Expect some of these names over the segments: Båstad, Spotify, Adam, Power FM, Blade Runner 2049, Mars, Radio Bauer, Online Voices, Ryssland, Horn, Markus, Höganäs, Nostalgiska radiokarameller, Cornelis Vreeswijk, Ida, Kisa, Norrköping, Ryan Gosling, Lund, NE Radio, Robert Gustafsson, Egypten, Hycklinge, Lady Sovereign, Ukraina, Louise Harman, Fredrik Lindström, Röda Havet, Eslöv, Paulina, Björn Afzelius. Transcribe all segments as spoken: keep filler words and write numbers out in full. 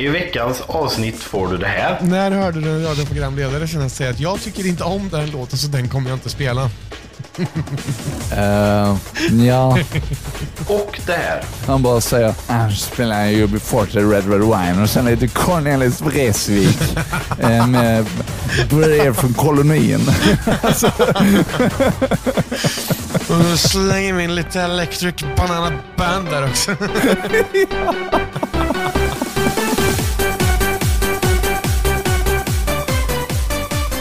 I veckans avsnitt får du det här. När hörde du en radioprogramledare senast säga att jag tycker inte om den låten så den kommer jag inte spela? uh, ja. Och det här. Han bara säger, ah, spelar jag ju Before the Red Red Wine och sen heter Cornelis Vreeswijk med brev från kolonin. Och då slänger vi in lite Electric Banana Band där också.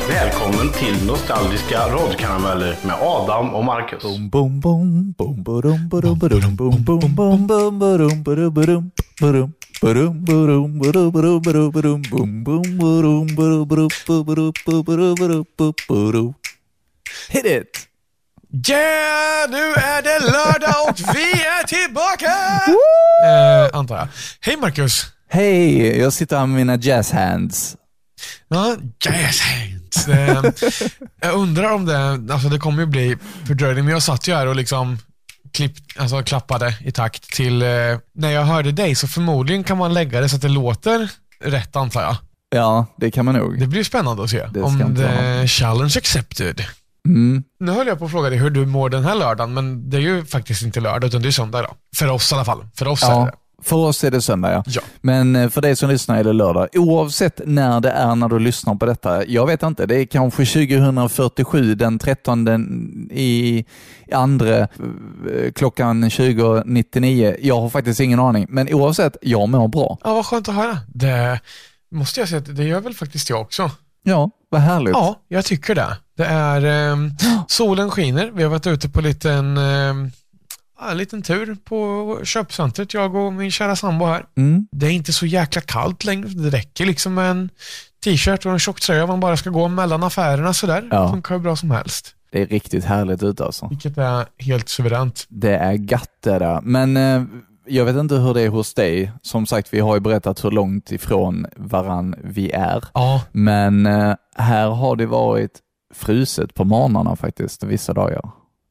Välkommen till Nostalgiska radiokarameller med Adam och Markus. Hit it! Yeah, nu är det lördag och vi är tillbaka! eh, antar jag. Hej Markus! Hej, jag sitter här med mina jazz hands. Ja, jazz hands. Jag undrar om det, alltså det kommer ju bli fördröjning, men jag satt ju här och liksom klipp, alltså klappade i takt till eh, när jag hörde dig, så förmodligen kan man lägga det så att det låter rätt, antar jag. Ja, det kan man nog. Det blir spännande att se det om det challenge accepted. Mm. Nu höll jag på att fråga dig hur du mår den här lördagen, men det är ju faktiskt inte lördag utan det är söndag idag. För oss i alla fall, för oss ja. Är det. För oss är det söndag, ja. ja. Men för dig som lyssnar är det lördag. Oavsett när det är när du lyssnar på detta. Jag vet inte, det är kanske tjugohundrafyrtiosju den trettonde i andra klockan tjugo nittionio. Jag har faktiskt ingen aning. Men oavsett, jag mår bra. Ja, vad skönt att höra. Det måste jag säga, det gör väl faktiskt jag också. Ja, vad härligt. Ja, jag tycker det. Det är eh, solen skiner. Vi har varit ute på liten... Eh, en liten tur på köpcentret, jag och min kära sambo här. Mm. Det är inte så jäkla kallt längre. Det räcker liksom med en t-shirt och en tjock tröja om man bara ska gå mellan affärerna sådär. Ja. Det funkar ju bra som helst. Det är riktigt härligt ut alltså. Vilket är helt suveränt. Det är gatt det där. Men eh, jag vet inte hur det är hos dig. Som sagt, vi har ju berättat hur långt ifrån varann vi är. Ja. Men eh, här har det varit fruset på morgnarna faktiskt vissa dagar.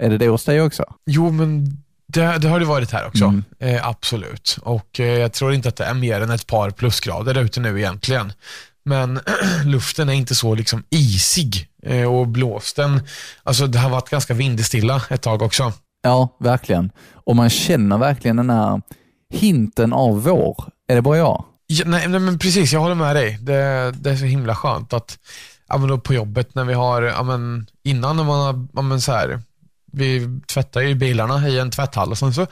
Är det det hos dig också? Jo, men Det, det har det varit här också, mm. eh, absolut. Och eh, jag tror inte att det är mer än ett par plusgrader där ute nu egentligen. Men luften är inte så liksom isig eh, och blåsten. Alltså det har varit ganska vindstilla ett tag också. Ja, verkligen. Och man känner verkligen den här hinten av vår. Är det bara jag? Ja, nej, nej, men precis, jag håller med dig. Det, det är så himla skönt att ja, men då på jobbet när vi har, ja, men innan när man har, ja, men så här... Vi tvättar ju bilarna i en tvätthall och sen så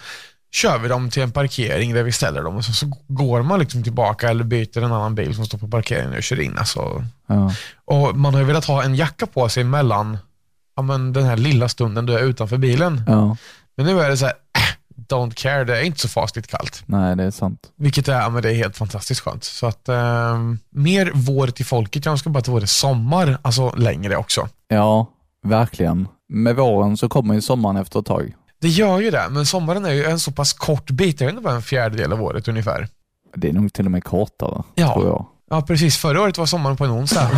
kör vi dem till en parkering där vi ställer dem och sen så går man liksom tillbaka eller byter en annan bil som står på parkeringen och kör in. Alltså. Ja. Och man har ju velat ha en jacka på sig mellan ja, men den här lilla stunden du är utanför bilen. Ja. Men nu är det så här, äh, don't care, det är inte så fastigt kallt. Nej, det är sant. Vilket är, ja, men det är helt fantastiskt skönt. Så att eh, mer vår till folket, jag önskar bara att det vore sommar, alltså längre också. Ja, verkligen. Med våren så kommer ju sommaren efter ett tag. Det gör ju det, men sommaren är ju en så pass kort bit. Det är ändå en fjärdedel av året ungefär. Det är nog till och med kortare, ja. tror jag. Ja, precis. Förra året var sommaren på en onsdag.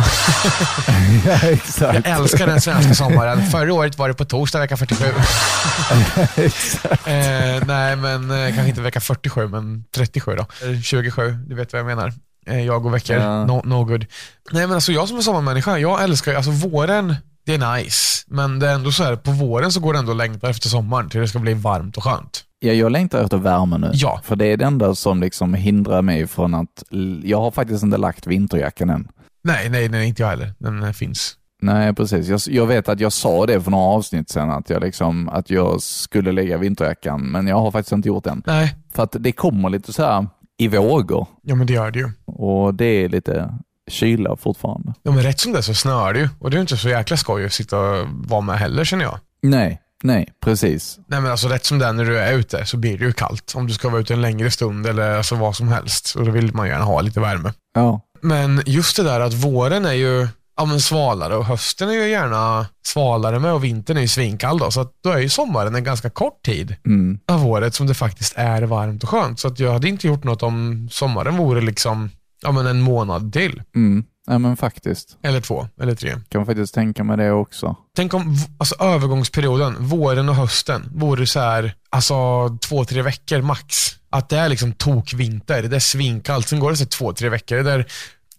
Ja, exakt. Jag älskar den svenska sommaren. Förra året var det på torsdag, vecka fyrtiosju. Ja, exakt. Eh, nej, men eh, kanske inte vecka fyrtiosju, men trettiosju då. tjugosju, du vet vad jag menar. Eh, jag går veckor, ja. no, no good. Nej, men alltså jag som är sommarmänniska, jag älskar ju, alltså våren... Det är nice, men det är ändå så här, på våren så går det ändå längtar efter sommaren till det ska bli varmt och skönt. Ja, jag längtar efter värme nu. Ja. För det är det enda som liksom hindrar mig från att, jag har faktiskt inte lagt vinterjackan än. Nej, nej, nej, inte jag heller. Den finns. Nej, precis. Jag, jag vet att jag sa det för några avsnitt sen att jag, liksom, att jag skulle lägga vinterjackan, men jag har faktiskt inte gjort den. Nej. För att det kommer lite så här i vågor. Ja, men det gör det ju. Och det är lite... kyla fortfarande. Ja, men rätt som det så snör det ju. Och det är inte så jäkla skoj att sitta och vara med heller, känner jag. Nej, nej, precis. Nej, men alltså rätt som det när du är ute så blir det ju kallt. Om du ska vara ute en längre stund eller alltså vad som helst. Och då vill man gärna ha lite värme. Ja. Men just det där att våren är ju ja, men svalare och hösten är ju gärna svalare med och vintern är ju svinkall då. Så att då är ju sommaren en ganska kort tid mm. av året som det faktiskt är varmt och skönt. Så att jag hade inte gjort något om sommaren vore liksom... Ja, men en månad till. Mm. Ja, men faktiskt. Eller två, eller tre. Kan man faktiskt tänka med det också. Tänk om alltså, övergångsperioden, våren och hösten, vore så här, alltså två, tre veckor max. Att det är liksom tokvinter, det är svinkallt. Sen går det så här, två, tre veckor där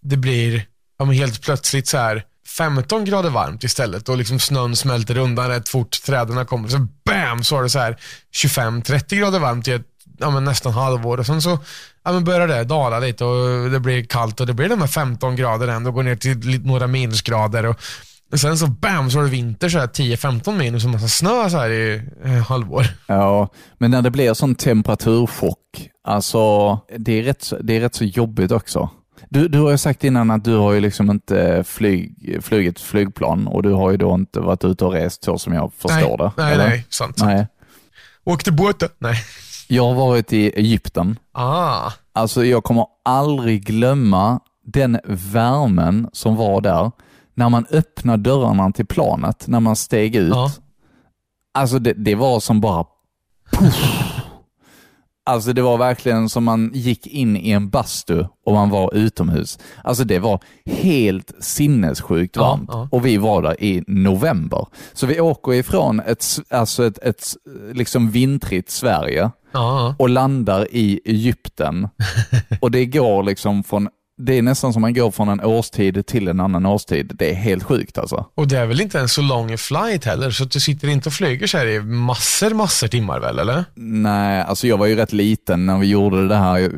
det blir ja, men helt plötsligt så här femton grader varmt istället och liksom snön smälter undan rätt fort, träden kommer så bam, så har det så här tjugofem trettio grader varmt i ett, ja, men nästan halvår och sen så ja, men börjar det dala lite och det blir kallt och det blir de här femton graderna ändå och går ner till några minusgrader och, och sen så bam, så har det vinter så här tio femton minus och massa snö så här i eh, halvår. Ja, men när det blir sån temperaturchock, alltså det är rätt, det är rätt så jobbigt också. Du, du har ju sagt innan att du har ju liksom inte flyg, flugit flygplan och du har ju då inte varit ute och rest så som jag förstår nej, det. Nej, eller? nej, sant. sant. Nej. Åkte båten? Nej. Jag har varit i Egypten. Ah. Alltså jag kommer aldrig glömma den värmen som var där när man öppnade dörrarna till planet, när man steg ut. Ah. Alltså det, det var som bara... Puff. Alltså det var verkligen som man gick in i en bastu och man var utomhus. Alltså det var helt sinnessjukt varmt. Ja, ja. Och vi var där i november. Så vi åker ifrån ett, alltså ett, ett liksom vintrigt Sverige ja, ja. och landar i Egypten. Och det går liksom från... Det är nästan som man går från en årstid till en annan årstid. Det är helt sjukt alltså. Och det är väl inte en så lång flight heller, så att du sitter inte och flyger så här i massor, massor timmar väl, eller? Nej, alltså jag var ju rätt liten när vi gjorde det här.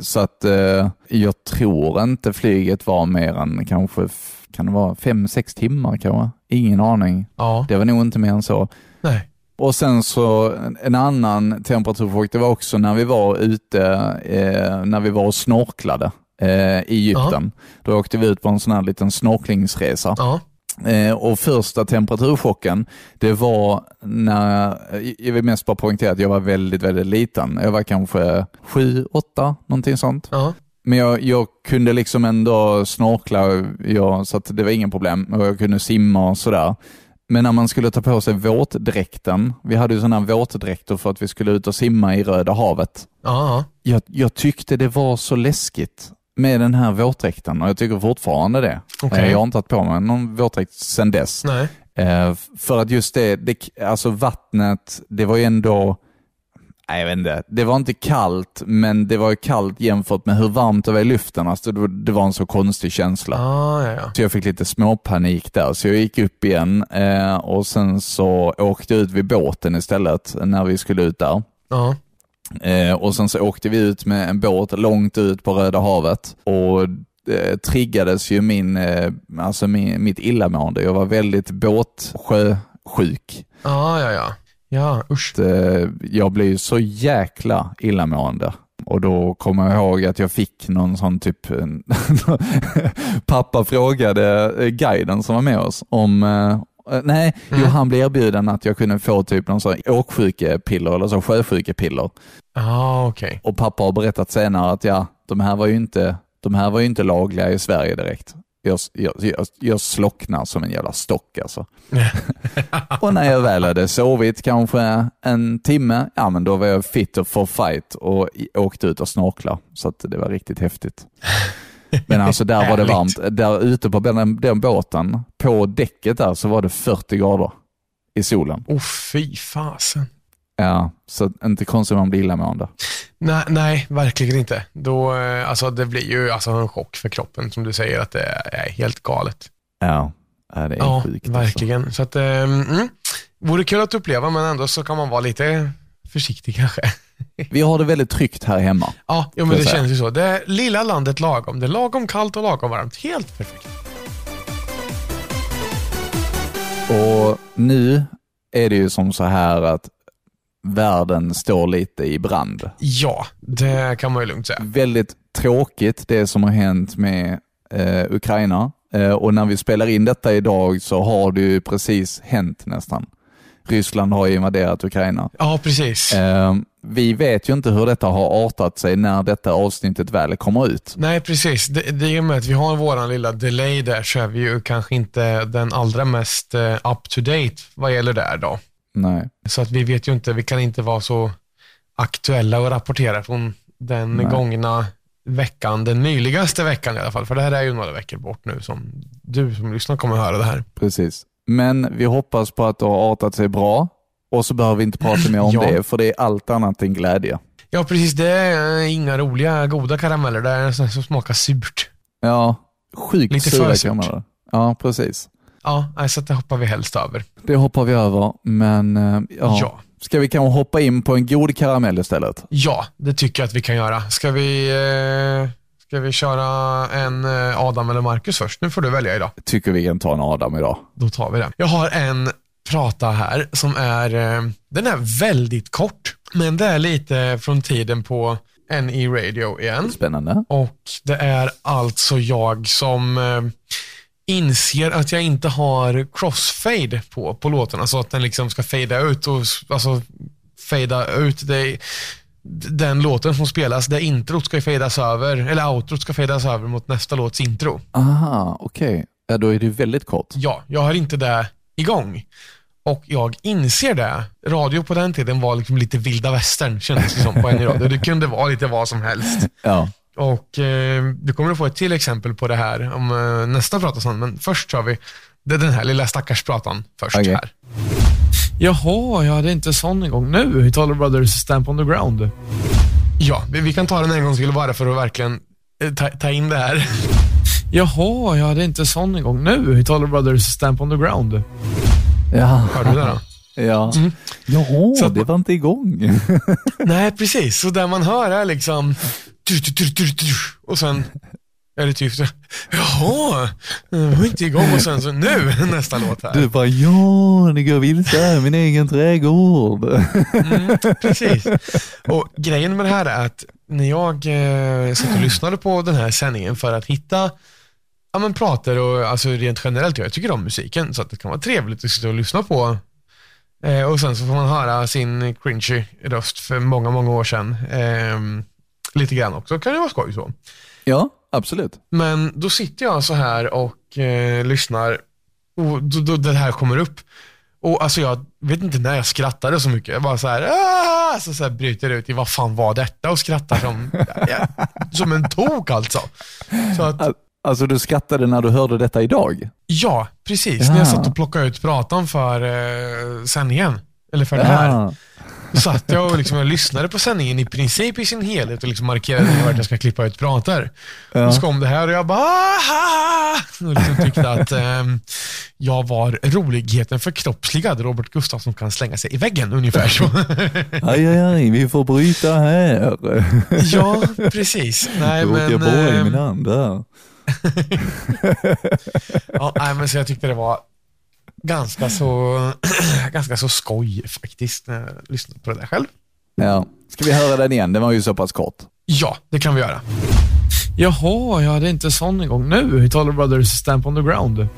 Så att eh, jag tror inte flyget var mer än kanske, kan det vara fem, sex timmar kanske? Ingen aning. Ja. Det var nog inte mer än så. Nej. Och sen så en annan temperaturchock, det var också när vi var ute, eh, när vi var och snorklade. I Egypten. Uh-huh. Då åkte vi ut på en sån här liten snorklingsresa. Uh-huh. Eh, och första temperaturchocken, det var när, jag vill mest bara poängtera att jag var väldigt, väldigt liten. Jag var kanske sju, åtta, någonting sånt. Uh-huh. Men jag, jag kunde liksom ändå snorkla, jag, så att det var ingen problem. Jag kunde simma och sådär. Men när man skulle ta på sig våtdräkten, vi hade ju sådana här våtdräkter för att vi skulle ut och simma i Röda Havet. Uh-huh. Jag, jag tyckte det var så läskigt med den här våtdräkten och jag tycker fortfarande det. Okay. Jag har inte tagit på mig någon våtdräkt sedan dess. Nej. Eh, för att just det, det, alltså vattnet, det var ju ändå, nej jag vet inte, det var inte kallt, men det var ju kallt jämfört med hur varmt det var i luften. Alltså det, det var en så konstig känsla. Ah, ja, ja. Så jag fick lite småpanik där, så jag gick upp igen eh, och sen så åkte jag ut vid båten istället när vi skulle ut där. Ja. Eh, och sen så åkte vi ut med en båt långt ut på Röda Havet och eh, triggades ju min, eh, alltså min, mitt illamående. Jag var väldigt båtsjösjuk. Ah, ja, ja. Ja, usch. Att, eh, jag blev så jäkla illamående. Och då kommer jag ihåg att jag fick någon sån typ... Pappa frågade guiden som var med oss om... Eh, Nej, mm. jo, han blev erbjuden att jag kunde få typ någon sån åksjukepiller eller så sjösjukepiller. Ah, okej. Okay. Och pappa har berättat senare att ja, de här var ju inte, de här var ju inte lagliga i Sverige direkt. Jag, jag, jag, jag slocknar som en jävla stock alltså. Och när jag väl hade sovit kanske en timme, ja men då var jag fit for fight och åkte ut och snorkla. Så att det var riktigt häftigt. Men alltså där var det varmt. Där ute på den, den båten, på däcket där, så var det fyrtio grader i solen. Åh, oh, fy fasen. Ja, så inte konstigt man blir illamående. Nej, nej, verkligen inte. Då, alltså, det blir ju alltså, en chock för kroppen, som du säger, att det är helt galet. Ja, det är ja, sjukt. Ja, verkligen. Alltså. Så att, mm, vore kul att uppleva, men ändå så kan man vara lite försiktig kanske. Vi har det väldigt tryggt här hemma. Ja, men det känns ju så. Det är lilla landet lagom. Det är lagom kallt och lagom varmt. Helt perfekt. Och nu är det ju som så här att världen står lite i brand. Ja, det kan man ju lugnt säga. Väldigt tråkigt det som har hänt med eh, Ukraina. Eh, och när vi spelar in detta idag så har det ju precis hänt nästan. Ryssland har invaderat Ukraina. Ja, precis. Eh, vi vet ju inte hur detta har artat sig när detta avsnittet väl kommer ut. Nej, precis. Det, det är med att vi har våran lilla delay där, så är vi ju kanske inte den allra mest up to date vad gäller där då. Nej. Så att vi vet ju inte, vi kan inte vara så aktuella och rapportera från den Nej. gångna veckan, den nyligaste veckan i alla fall, för det här är ju några veckor bort nu som du som lyssnar kommer att höra det här. Precis, men vi hoppas på att det har artat sig bra och så behöver vi inte prata mer om ja. det, för det är allt annat än glädje. Ja precis, det är inga roliga goda karameller, det är såna som smakar surt. Ja, sjukt lite sura karameller. Ja, precis. Ja, alltså det hoppar vi helst över. Det hoppar vi över, men ja. ja. Ska vi kanske hoppa in på en god karamell istället? Ja, det tycker jag att vi kan göra. Ska vi, eh, ska vi köra en eh, Adam eller Markus först? Nu får du välja idag. Tycker vi kan ta en Adam idag? Då tar vi den. Jag har en prata här som är, eh, den är väldigt kort. Men det är lite från tiden på N E Radio igen. Spännande. Och det är alltså jag som... Eh, inser att jag inte har crossfade på, på låten, alltså att den liksom ska fada ut och alltså fada ut det, den låten som spelas, det introt ska fadas över, eller outrot ska fadas över mot nästa låts intro. Aha, okej. Okay. Ja, då är det väldigt kort. Ja, jag har inte det igång. Och jag inser det. Radio på den tiden var liksom lite vilda västern, kändes det som på N E Radio. Det kunde vara lite vad som helst. Ja. Och eh, du kommer att få ett till exempel på det här om eh, nästa prata, men först har vi det, den här lilla stackars pratan först okay. här. Jaha, jag hade inte sån en gång nu. Italy Brothers Stamp on the Ground. Ja, vi, vi kan ta den en gång till bara för att verkligen eh, ta, ta in det här. Jaha, jag hade inte sån en gång nu. Italy Brothers Stamp on the Ground. Ja. Hörde du det då? Ja. Mm. Jaha, så att, det var inte igång. Nej, precis. Så där man hör är liksom... Och sen är det typ jaha, jag var inte igång. Och sen så nu, nästa låt här. Du bara, ja, det går vilse min egen trädgård. Mm, precis. Och grejen med det här är att när jag eh, satt och lyssnade på den här sändningen för att hitta ja, men pratar och alltså rent generellt, jag tycker om musiken så att det kan vara trevligt att sitta och lyssna på. eh, Och sen så får man höra sin cringy röst för många, många år sedan. Ehm Lite grann också, kan det vara skoj så. Ja, absolut. Men då sitter jag så här och eh, lyssnar. Och då, då, det här kommer upp. Och alltså jag vet inte när jag skrattade så mycket. Jag bara så här, aah! Så, så här bryter ut i vad fan var detta? Och skrattar som, ja, som en tok alltså. Så att, alltså du skrattade när du hörde detta idag? Ja, precis. Ja. När jag satt och plockade ut pratan för eh, sändningen. Eller för ja. det här. Så satt jag och liksom, jag lyssnade på sändningen i princip i sin helhet och liksom markerade vart jag ska klippa ut pratar. Ja. Och så kom det här och jag bara aah! Och liksom tyckte att eh, jag var roligheten förkroppsligad. Robert Gustafsson kan slänga sig i väggen ungefär så. Aj, aj, aj, vi får bryta här. Ja, precis. Nej, men, jag bor i min hand där. Ja, nej, men så jag tyckte det var ganska så ganska så skoj faktiskt när jag lyssnade på det där själv. Ja. Ska vi höra den igen? Den var ju så pass kort. Ja, det kan vi göra. Jaha, jag hade inte sån en gång nu. Italy Brothers Stamp on the Ground.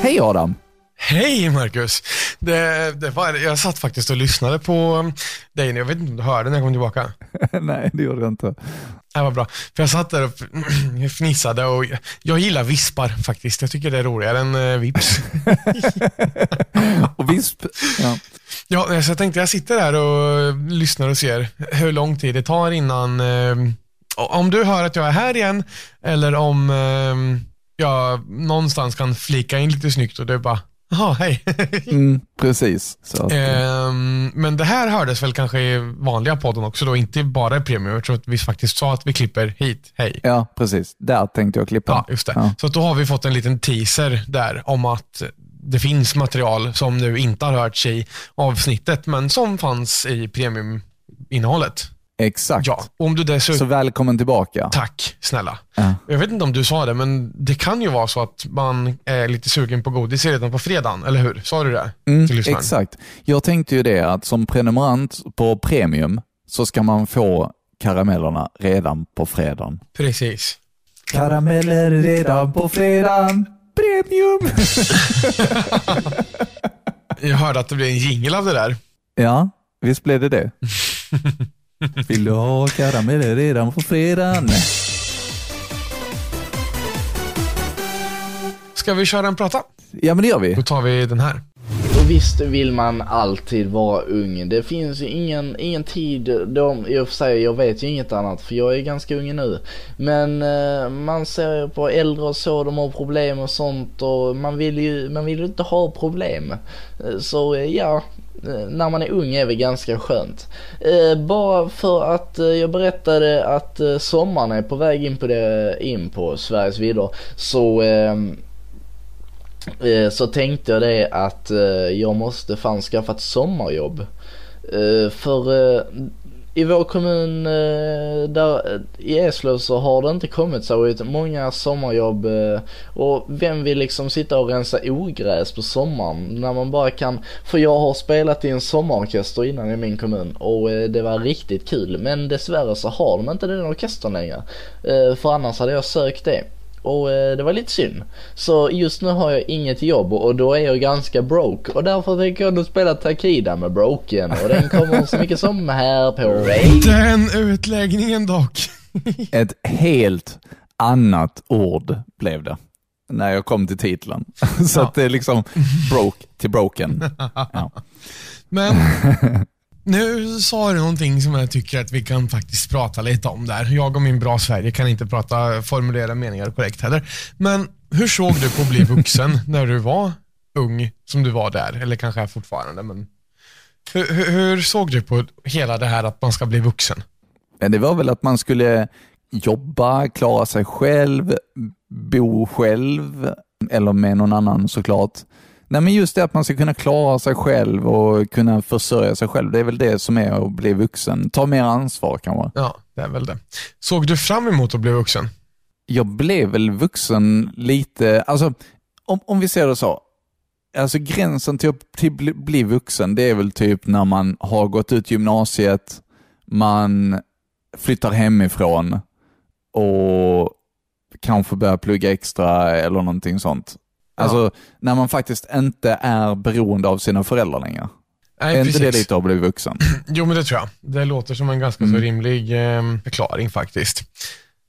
Hej Adam. Hej Markus. Det, det var, jag satt faktiskt och lyssnade på dig. Jag vet inte om du hörde när jag kom tillbaka. Nej, det gjorde jag inte. Det var bra, för jag satt där och fnissade och jag gillar vispar faktiskt. Jag tycker det är roligare än vips. Och visp, ja. Ja, så jag tänkte jag sitter där och lyssnar och ser hur lång tid det tar innan eh, om du hör att jag är här igen eller om eh, jag någonstans kan flika in lite snyggt och det är bara, ja, hej. Mm, precis. Så att... ehm, men det här hördes väl kanske i vanliga podden också då, inte bara i premium, så att vi faktiskt sa att vi klipper hit, hej. Ja, precis. Där tänkte jag klippa. Ja, just det. Ja. Så att då har vi fått en liten teaser där om att det finns material som nu inte har hörts i avsnittet, men som fanns i premiuminnehållet. Exakt. Ja, om du dessutom... Så välkommen tillbaka. Tack, snälla. Ja. Jag vet inte om du sa det, men det kan ju vara så att man är lite sugen på godis redan på fredagen, eller hur? Sa du det? Mm, till lyssnaren? Exakt. Jag tänkte ju det att som prenumerant på premium så ska man få karamellerna redan på fredagen. Precis. Karameller redan på fredagen. Premium! Jag hörde att det blev en jingle av det där. Ja, visst blev det det. Vill du ha karameller redan på fredagen? Ska vi köra en prata? Ja, men det gör vi. Då tar vi den här. Och visst vill man alltid vara ung. Det finns ju ingen, ingen tid då, jag, säger, jag vet ju inget annat, för jag är ganska ung nu. Men eh, man ser på äldre och så, de har problem och sånt, och man vill ju, man vill ju inte ha problem. Så eh, ja, när man är ung är det ganska skönt. eh, Bara för att eh, jag berättade att eh, sommaren är på väg in på, det, in på Sveriges vidder. Så... Eh, så tänkte jag det att jag måste fan skaffa ett sommarjobb. För i vår kommun där i Eslöv så har det inte kommit så många sommarjobb. Och vem vill liksom sitta och rensa ogräs på sommaren när man bara kan? För jag har spelat i en sommarorkester innan i min kommun, och det var riktigt kul. Men dessvärre så har de inte den orkestern längre, för annars hade jag sökt det. Och eh, det var lite synd. Så just nu har jag inget jobb, och då är jag ganska broke. Och därför tänker jag nu spela Takida med Broken. Och den kommer så mycket som här på Ray. Den utläggningen dock. Ett helt annat ord blev det när jag kom till titeln. Så ja, att det är liksom broke till broken. Ja. Men nu sa du någonting som jag tycker att vi kan faktiskt prata lite om där. Jag och min bra Sverige kan inte prata, formulera meningar korrekt heller. Men hur såg du på att bli vuxen när du var ung som du var där? Eller kanske är fortfarande, men hur, hur, hur såg du på hela det här att man ska bli vuxen? Det var väl att man skulle jobba, klara sig själv, bo själv eller med någon annan såklart. Nej, men just det att man ska kunna klara sig själv och kunna försörja sig själv. Det är väl det som är att bli vuxen. Ta mer ansvar kanske. Ja, det är väl det. Såg du fram emot att bli vuxen? Jag blev väl vuxen lite... Alltså, om, om vi ser det så. Alltså gränsen till att till bli, bli vuxen, det är väl typ när man har gått ut gymnasiet, man flyttar hemifrån och kanske börjar plugga extra eller någonting sånt. Alltså, när man faktiskt inte är beroende av sina föräldrar längre. Nej, är inte precis. Det lite att bli vuxen? Jo, men det tror jag. Det låter som en ganska mm. så rimlig eh, förklaring faktiskt.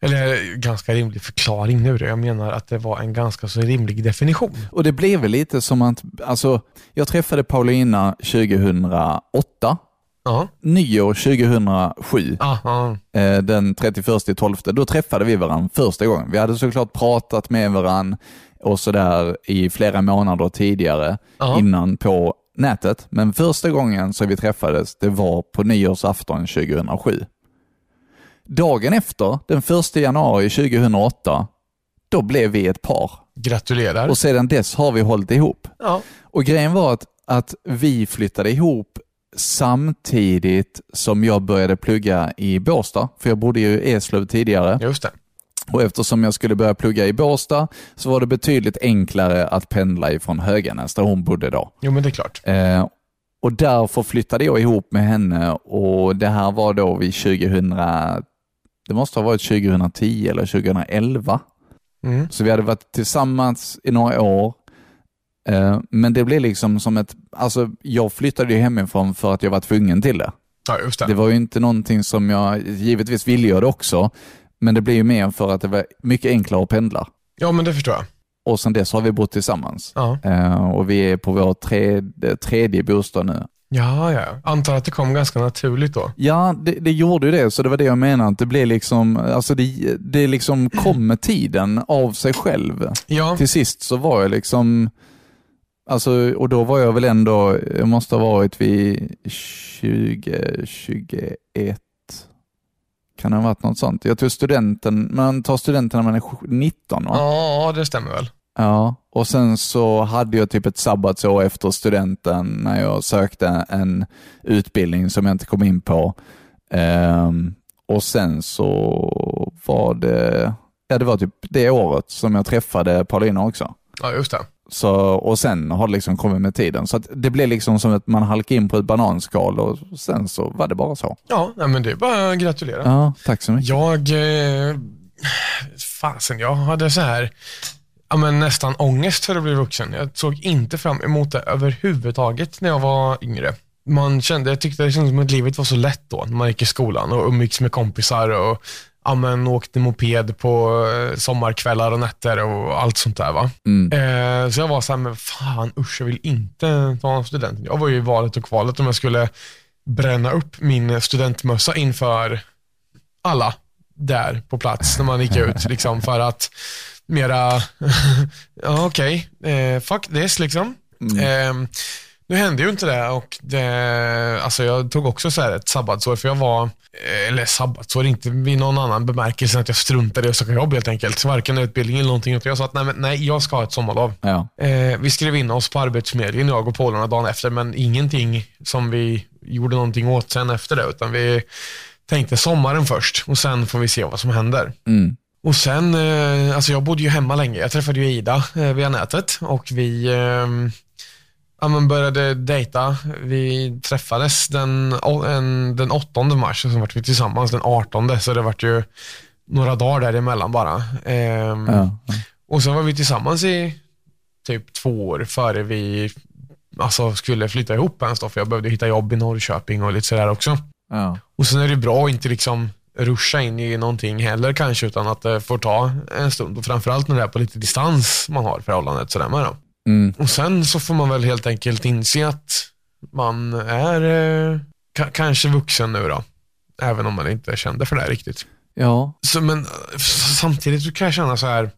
Eller ganska rimlig förklaring nu. Jag menar att det var en ganska så rimlig definition. Och det blev väl lite som att... Alltså, jag träffade Paulina tjugohundraåtta. Uh-huh. Nyår tjugohundrasju. Uh-huh. eh, Den trettioförsta december. Då träffade vi varandra första gången. Vi hade såklart pratat med varandra och sådär i flera månader tidigare, uh-huh, innan på nätet. Men första gången som vi träffades, det var på nyårsafton tjugohundrasju. Dagen efter, den första januari tjugohundraåtta, då blev vi ett par. Gratulerar. Och sedan dess har vi hållit ihop. Uh-huh. Och grejen var att, att vi flyttade ihop samtidigt som jag började plugga i Båstad. För jag bodde ju i Eslöv tidigare. Just det. Och eftersom jag skulle börja plugga i Båstad så var det betydligt enklare att pendla ifrån Höganäs där hon bodde då. Jo, men det är klart. Eh, och därför flyttade jag ihop med henne, och det här var då vid tjugohundra... Det måste ha varit tjugohundratio eller tjugohundraelva. Mm. Så vi hade varit tillsammans i några år. Eh, men det blev liksom som ett... Alltså, jag flyttade ju hemifrån för att jag var tvungen till det. Ja, just det. Det var ju inte någonting som jag... Givetvis ville jag det också. Men det blev ju mer för att det var mycket enklare att pendla. Ja, men det förstår jag. Och sen dess har vi bott tillsammans. Uh, och vi är på vår tredje, tredje bostad nu. Ja, ja. Antar att det kom ganska naturligt då. Ja, det, det gjorde ju det. Så det var det jag menade. Det blev liksom, alltså det, det liksom kom med tiden av sig själv. Ja. Till sist så var jag liksom... Alltså, och då var jag väl ändå... Jag måste ha varit vid tjugo, tjugoett... Kan det ha varit något sånt? Jag tror studenten, man tar studenten när man är nitton, va? Ja, det stämmer väl. Ja, och sen så hade jag typ ett sabbatsår efter studenten när jag sökte en utbildning som jag inte kom in på. Um, och sen så var det, ja, det var typ det året som jag träffade Paulina också. Ja, just det. Så, och sen har det liksom kommit med tiden. Så att det blev liksom som att man halkade in på ett bananskal, och sen så var det bara så. Ja, nej, men det är bara att gratulera. Ja, tack så mycket. Jag, eh, fasen, jag hade så här, ja, men nästan ångest för att bli vuxen. Jag såg inte fram emot det överhuvudtaget när jag var yngre. Man kände, jag tyckte det kändes som att livet var så lätt då när man gick i skolan och umgicks med kompisar och ja, men åkte moped på sommarkvällar och nätter och allt sånt där, va. Mm. Eh, så jag var så här, men fan usch, jag vill inte ta en student. Jag var ju i valet och kvalet om jag skulle bränna upp min studentmössa inför alla där på plats när man gick ut liksom, för att mera ja, okej, okay. eh, fuck this liksom. Mm. Eh, nu hände ju inte det, och det, alltså jag tog också så här ett sabbatsår, för jag var, eller sabbatsår inte i någon annan bemärkelse att jag struntade i att söka jobb helt enkelt, varken utbildning eller någonting, utan jag sa att nej, men, nej jag ska ha ett sommarlov. Ja. Eh, vi skrev in oss på Arbetsförmedlingen, jag och Paulina, dagen efter, men ingenting som vi gjorde någonting åt sen efter det, utan vi tänkte sommaren först och sen får vi se vad som händer. Mm. Och sen, eh, alltså jag bodde ju hemma länge, jag träffade ju Ida eh, via nätet, och vi eh, ja, men började dejta. Vi träffades den, en, den åttonde mars, och så var vi tillsammans den artonde, så det var ju några dagar däremellan bara. Ehm, ja. Och sen var vi tillsammans i typ två år före vi alltså skulle flytta ihop ens då, för jag behövde hitta jobb i Norrköping och lite sådär också. Ja. Och sen är det bra att inte liksom ruscha in i någonting heller kanske, utan att det får ta en stund, och framförallt när det är på lite distans man har förhållandet sådär med dem. Mm. Och sen så får man väl helt enkelt inse att man är eh, k- kanske vuxen nu då, även om man inte kände för det här riktigt. Ja. Så, men samtidigt så kan jag känna så här,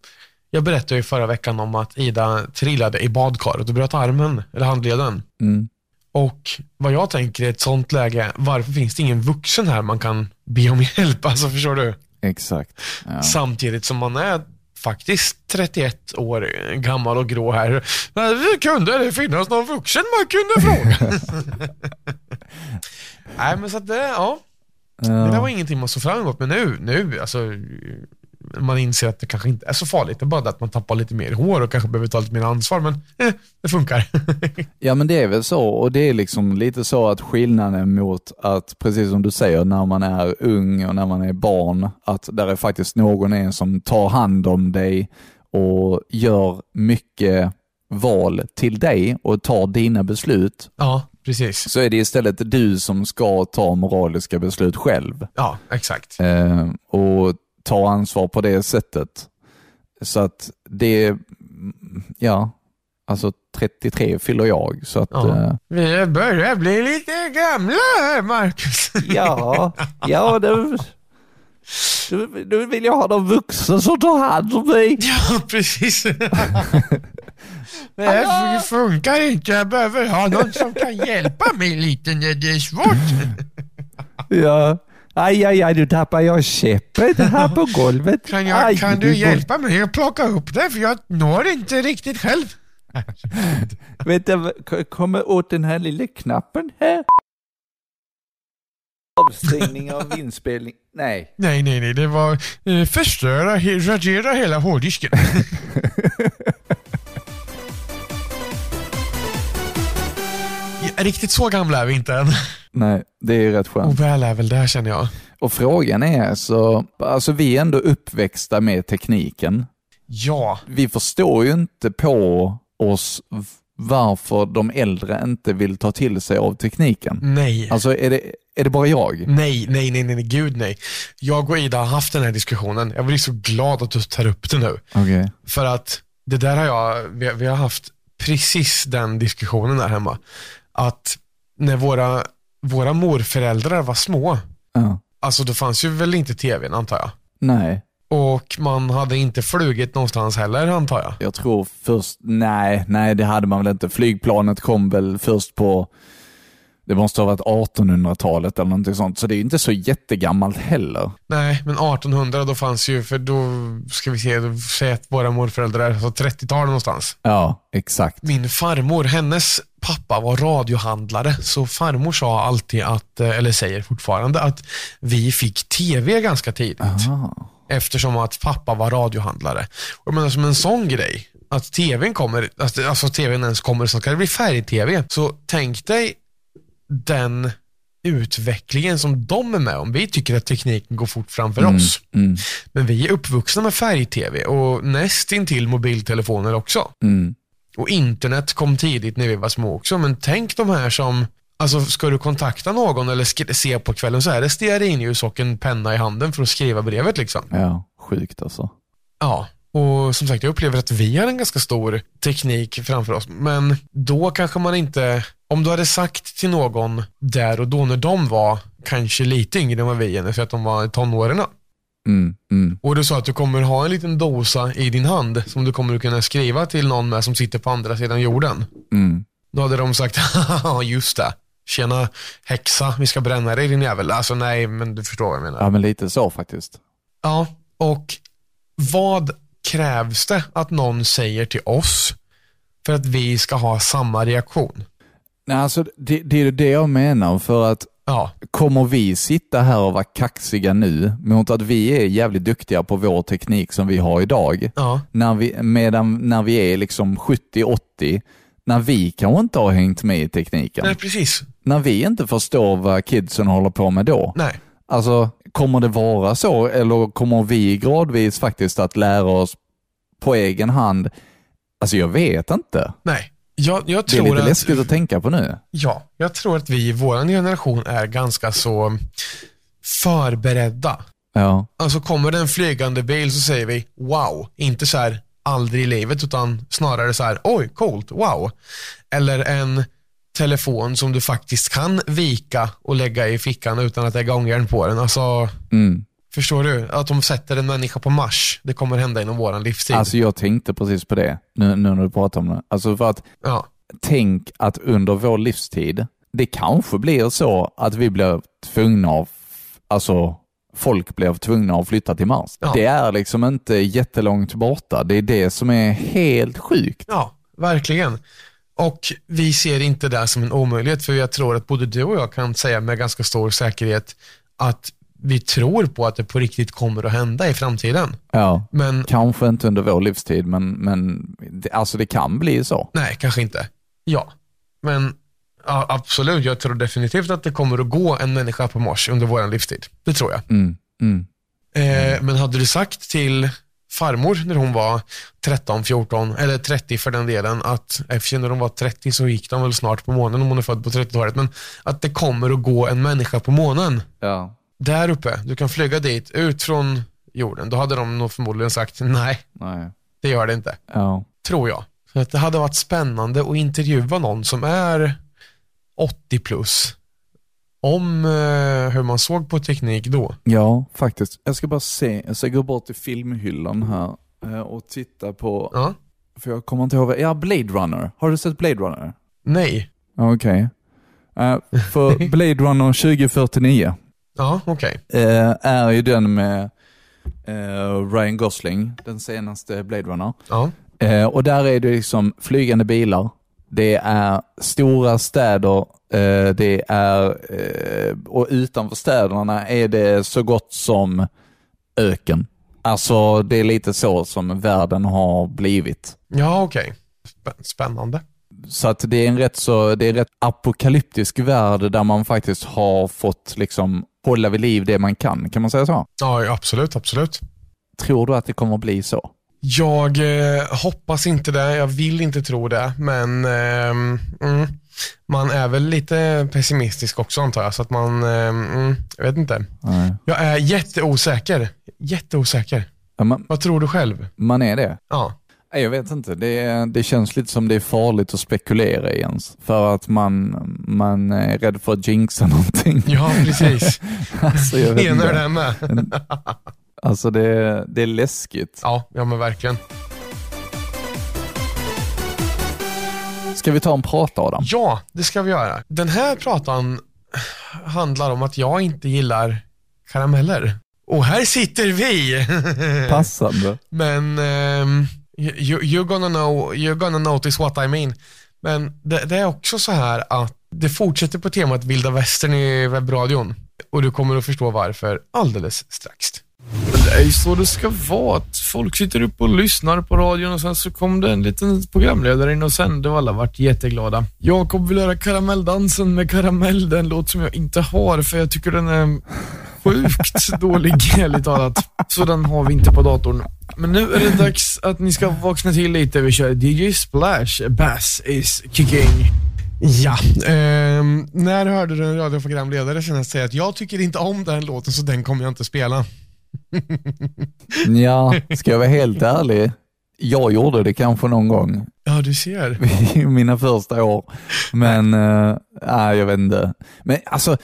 jag berättade ju förra veckan om att Ida trillade i badkaret och bröt armen eller handleden. Mm. Och vad jag tänker i ett sånt läge, varför finns det ingen vuxen här man kan be om hjälp, alltså förstår du? Exakt. Ja. Samtidigt som man är faktiskt trettioett år gammal och grå här. Det kunde det finnas någon vuxen man kunde fråga. Nej, men så att det, ja. ja. Det där var ingenting man så fram emot. Men nu, nu, alltså man inser att det kanske inte är så farligt. Det är bara att man tappar lite mer hår och kanske behöver ta lite mer ansvar. Men eh, det funkar. Ja, men det är väl så. Och det är liksom lite så att skillnaden mot att, precis som du säger, när man är ung och när man är barn, att där är faktiskt någon en som tar hand om dig och gör mycket val till dig och tar dina beslut. Ja. Precis. Så är det istället du som ska ta moraliska beslut själv. Ja, exakt. Eh, och ta ansvar på det sättet. Så att det, ja, alltså trettiotre fyller jag. Så att, ja. eh, Vi börjar bli lite gamla, Markus. Ja, ja det... Nu vill jag ha de vuxna som tar hand om mig. Ja, precis. Det här funkar inte. Jag behöver ha någon som kan hjälpa mig lite när det är svårt. Ja. Aj, aj, aj, nu tappar jag käppet här på golvet. Kan, jag, aj, kan du, du hjälpa mig att plocka upp det? För jag når inte riktigt själv. Vet du, kommer åt den här lilla knappen här. Avstängning av inspelning. Nej. Nej, nej, nej. Det var eh, förstöra, he- radera hela hårddisken. Riktigt så gamla är vi inte än. Nej, det är rätt skönt. Och väl är väl där, känner jag. Och frågan är så, alltså vi är ändå uppväxta med tekniken. Ja. Vi förstår ju inte på oss varför de äldre inte vill ta till sig av tekniken. Nej. Alltså är det... Är det bara jag? Nej, nej, nej, nej, gud nej. Jag och Ida har haft den här diskussionen. Jag blir så glad att du tar upp det nu. Okay. För att det där har jag, vi, vi har haft precis den diskussionen där hemma. Att när våra, våra morföräldrar var små, uh. alltså då fanns ju väl inte tvn, antar jag. Nej. Och man hade inte flugit någonstans heller, antar jag. Jag tror först, nej, nej det hade man väl inte. Flygplanet kom väl först på... Det måste ha varit artonhundratalet eller någonting sånt. Så det är ju inte så jättegammalt heller. Nej, men artonhundra då fanns ju, för då ska vi se, då säger att våra morföräldrar är så trettiotal någonstans. Ja, exakt. Min farmor, hennes pappa var radiohandlare. Så farmor sa alltid att, eller säger fortfarande, att vi fick tv ganska tidigt. Aha. Eftersom att pappa var radiohandlare. Och men som en sån grej, att tvn kommer, alltså tvn ens kommer, så kan det bli färg-tv. Så tänk dig den utvecklingen som de är med om. Vi tycker att tekniken går fort framför mm, oss. Mm. Men vi är uppvuxna med färg-tv och nästintill mobiltelefoner också. Mm. Och internet kom tidigt när vi var små också. Men tänk de här som Alltså ska du kontakta någon eller sk- se på kvällen, så är det stearinljus och en penna i handen för att skriva brevet liksom. Ja, sjukt alltså. Ja, och som sagt jag upplever att vi har en ganska stor teknik framför oss. Men då kanske man inte, om du hade sagt till någon där och då när de var kanske lite yngre än vad vi är, för att de var i tonåren. Mm, mm. Och du sa att du kommer ha en liten dosa i din hand som du kommer kunna skriva till någon med som sitter på andra sidan jorden. Mm. Då hade de sagt, ja just det, tjena häxa, vi ska bränna dig din jävel. Alltså nej, men du förstår vad jag menar. Ja, men lite så faktiskt. Ja, och vad krävs det att någon säger till oss för att vi ska ha samma reaktion? Nej, alltså det, det är det jag menar, för att ja. Kommer vi sitta här och vara kaxiga nu mot att vi är jävligt duktiga på vår teknik som vi har idag, ja. När vi, medan när vi är liksom sjuttio åttio, när vi kanske inte har hängt med i tekniken. Nej, precis. När vi inte förstår vad kidsen håller på med då. Nej. Alltså, kommer det vara så? Eller kommer vi gradvis faktiskt att lära oss på egen hand? Alltså, jag vet inte. Nej. Jag, jag tror det är lite att, läskigt att tänka på nu. Ja, jag tror att vi i vår generation är ganska så förberedda. Ja. Alltså, kommer det en flygande bil så säger vi, wow, inte så här... aldrig i livet, utan snarare så här, oj, coolt, wow. Eller en telefon som du faktiskt kan vika och lägga i fickan utan att lägga ångern på den. Alltså, mm. Förstår du? Att de sätter en människa på Mars, det kommer hända inom våran livstid. Alltså jag tänkte precis på det, nu, nu när du pratar om det. Alltså för att, ja. Tänk att under vår livstid, det kanske blir så att vi blir tvungna av, alltså... folk blev tvungna att flytta till Mars. Ja. Det är liksom inte jättelångt borta. Det är det som är helt sjukt. Ja, verkligen. Och vi ser inte det som en omöjlighet, för jag tror att både du och jag kan säga med ganska stor säkerhet att vi tror på att det på riktigt kommer att hända i framtiden. Ja, men, kanske inte under vår livstid, men, men det, alltså det kan bli så. Nej, kanske inte. Ja, men... ja, absolut, jag tror definitivt att det kommer att gå en människa på Mars under våran livstid. Det tror jag. Mm, mm, eh, mm. Men hade du sagt till farmor när hon var tretton, fjorton eller trettio för den delen, att eftersom när hon var trettio så gick de väl snart på månen om hon är född på trettiotalet, men att det kommer att gå en människa på månen, ja. Där uppe, du kan flyga dit ut från jorden, då hade de nog förmodligen sagt nej, nej. Det gör det inte, ja. Tror jag. Så att det hade varit spännande att intervjua någon som är åttio plus om eh, hur man såg på teknik då. Ja, faktiskt. Jag ska bara se, jag ska gå bort till filmhyllan här eh, och titta på, ja. För jag kommer inte ihåg. Ja, Blade Runner. Har du sett Blade Runner? Nej. Okej. Okay. Eh, för Blade Runner tjugo fyrtionio. Ja, okej. Okay. Eh, är ju den med eh, Ryan Gosling, den senaste Blade Runner. Ja. Eh, och där är det liksom flygande bilar. Det är stora städer, det är, och utanför städerna är det så gott som öken. Alltså det är lite så som världen har blivit. Ja, okej. Okay. Spännande. Så att det är en rätt så det är en rätt apokalyptisk värld där man faktiskt har fått liksom hålla vid liv det man kan, kan man säga så? Ja, absolut, absolut. Tror du att det kommer att bli så? Jag eh, hoppas inte det, jag vill inte tro det, men eh, mm, man är väl lite pessimistisk också antar jag, så att man, eh, mm, jag vet inte. Nej. Jag är jätteosäker, jätteosäker. Ja, man, vad tror du själv? Man är det? Ja. Nej, jag vet inte, det, det känns lite som det är farligt att spekulera i ens, för att man, man är rädd för att jinxa någonting. Ja, precis. Alltså, jag vet inte. Enar det med. Alltså det, det är läskigt. Ja, ja men verkligen. Ska vi ta en prata, Adam? Ja, det ska vi göra. Den här pratan handlar om att jag inte gillar karameller. Och här sitter vi. Passande. Men um, you, you're, gonna know, you're gonna notice what I mean. Men det, det är också så här att det fortsätter på temat vilda västern i webbradion. Och du kommer att förstå varför alldeles strax. Det är ju så det ska vara, att folk sitter upp och lyssnar på radion och sen så kom det en liten programledare in och sände och alla vart jätteglada. Jakob vill göra karameldansen med karamell, den låt som jag inte har för jag tycker den är sjukt dålig, helt talat. Så den har vi inte på datorn. Men nu är det dags att ni ska vakna till lite. Vi kör D J Splash, Bass is kicking. Ja, eh, när hörde du en radioprogramledare senast säga att jag tycker inte om den låten så den kommer jag inte spela? Ja, ska jag vara helt ärlig, jag gjorde det kanske någon gång. Ja, du ser. I mina första år. Men, eh, nej, jag vet inte. Men alltså,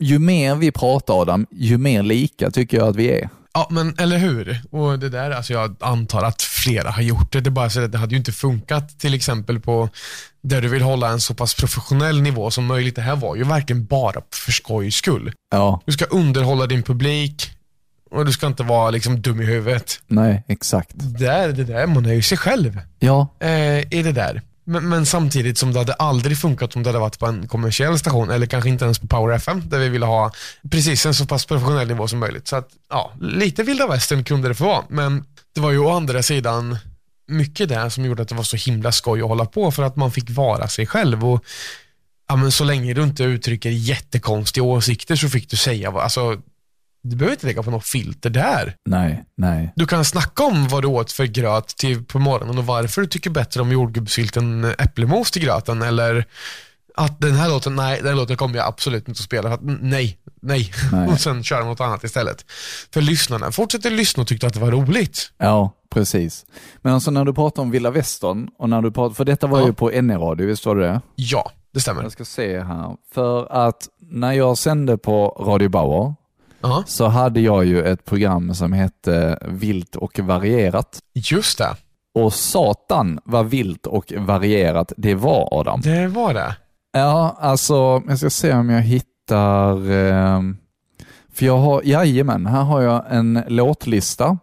ju mer vi pratar, Adam, ju mer lika tycker jag att vi är. Ja, men eller hur? Och det där, alltså jag antar att flera har gjort det. Det är bara så att det hade ju inte funkat till exempel på där du vill hålla en så pass professionell nivå som möjligt. Det här var ju verkligen bara för skojs skull. Ja. Du ska underhålla din publik och du ska inte vara liksom dum i huvudet. Nej, exakt. Där, det där, man är ju sig själv. Ja. Eh, är det där. Men, men samtidigt som det hade aldrig funkat om det hade varit på en kommersiell station eller kanske inte ens på Power F M där vi ville ha precis en så pass professionell nivå som möjligt. Så att, ja, lite vilda västern kunde det få vara. Men det var ju å andra sidan mycket där som gjorde att det var så himla skoj att hålla på för att man fick vara sig själv. Och ja, men så länge du inte uttrycker jättekonstiga åsikter så fick du säga, alltså du behöver inte lägga på något filter där. Nej, nej. Du kan snacka om vad du åt för gröt till på morgonen och varför du tycker bättre om jordgubbssylt än äpplemos till gröten. Eller att den här låten, nej, den här låten kommer jag absolut inte att spela. Att, nej, nej. nej. Och sen köra något annat istället. För lyssnarna fortsätter lyssna och tyckte att det var roligt. Ja, precis. Men alltså när du pratar om Villa Västern och när du pratar, för detta var ja. ju på N E Radio, visst var det det? Ja, det stämmer. Jag ska se här. För att när jag sände på Radio Bauer Uh-huh. så hade jag ju ett program som hette Vilt och varierat. Just det. Och satan vad vilt och varierat det var, Adam. Det var det. Ja, alltså jag ska se om jag hittar eh, för jag har, jajamän, här har jag en låtlista.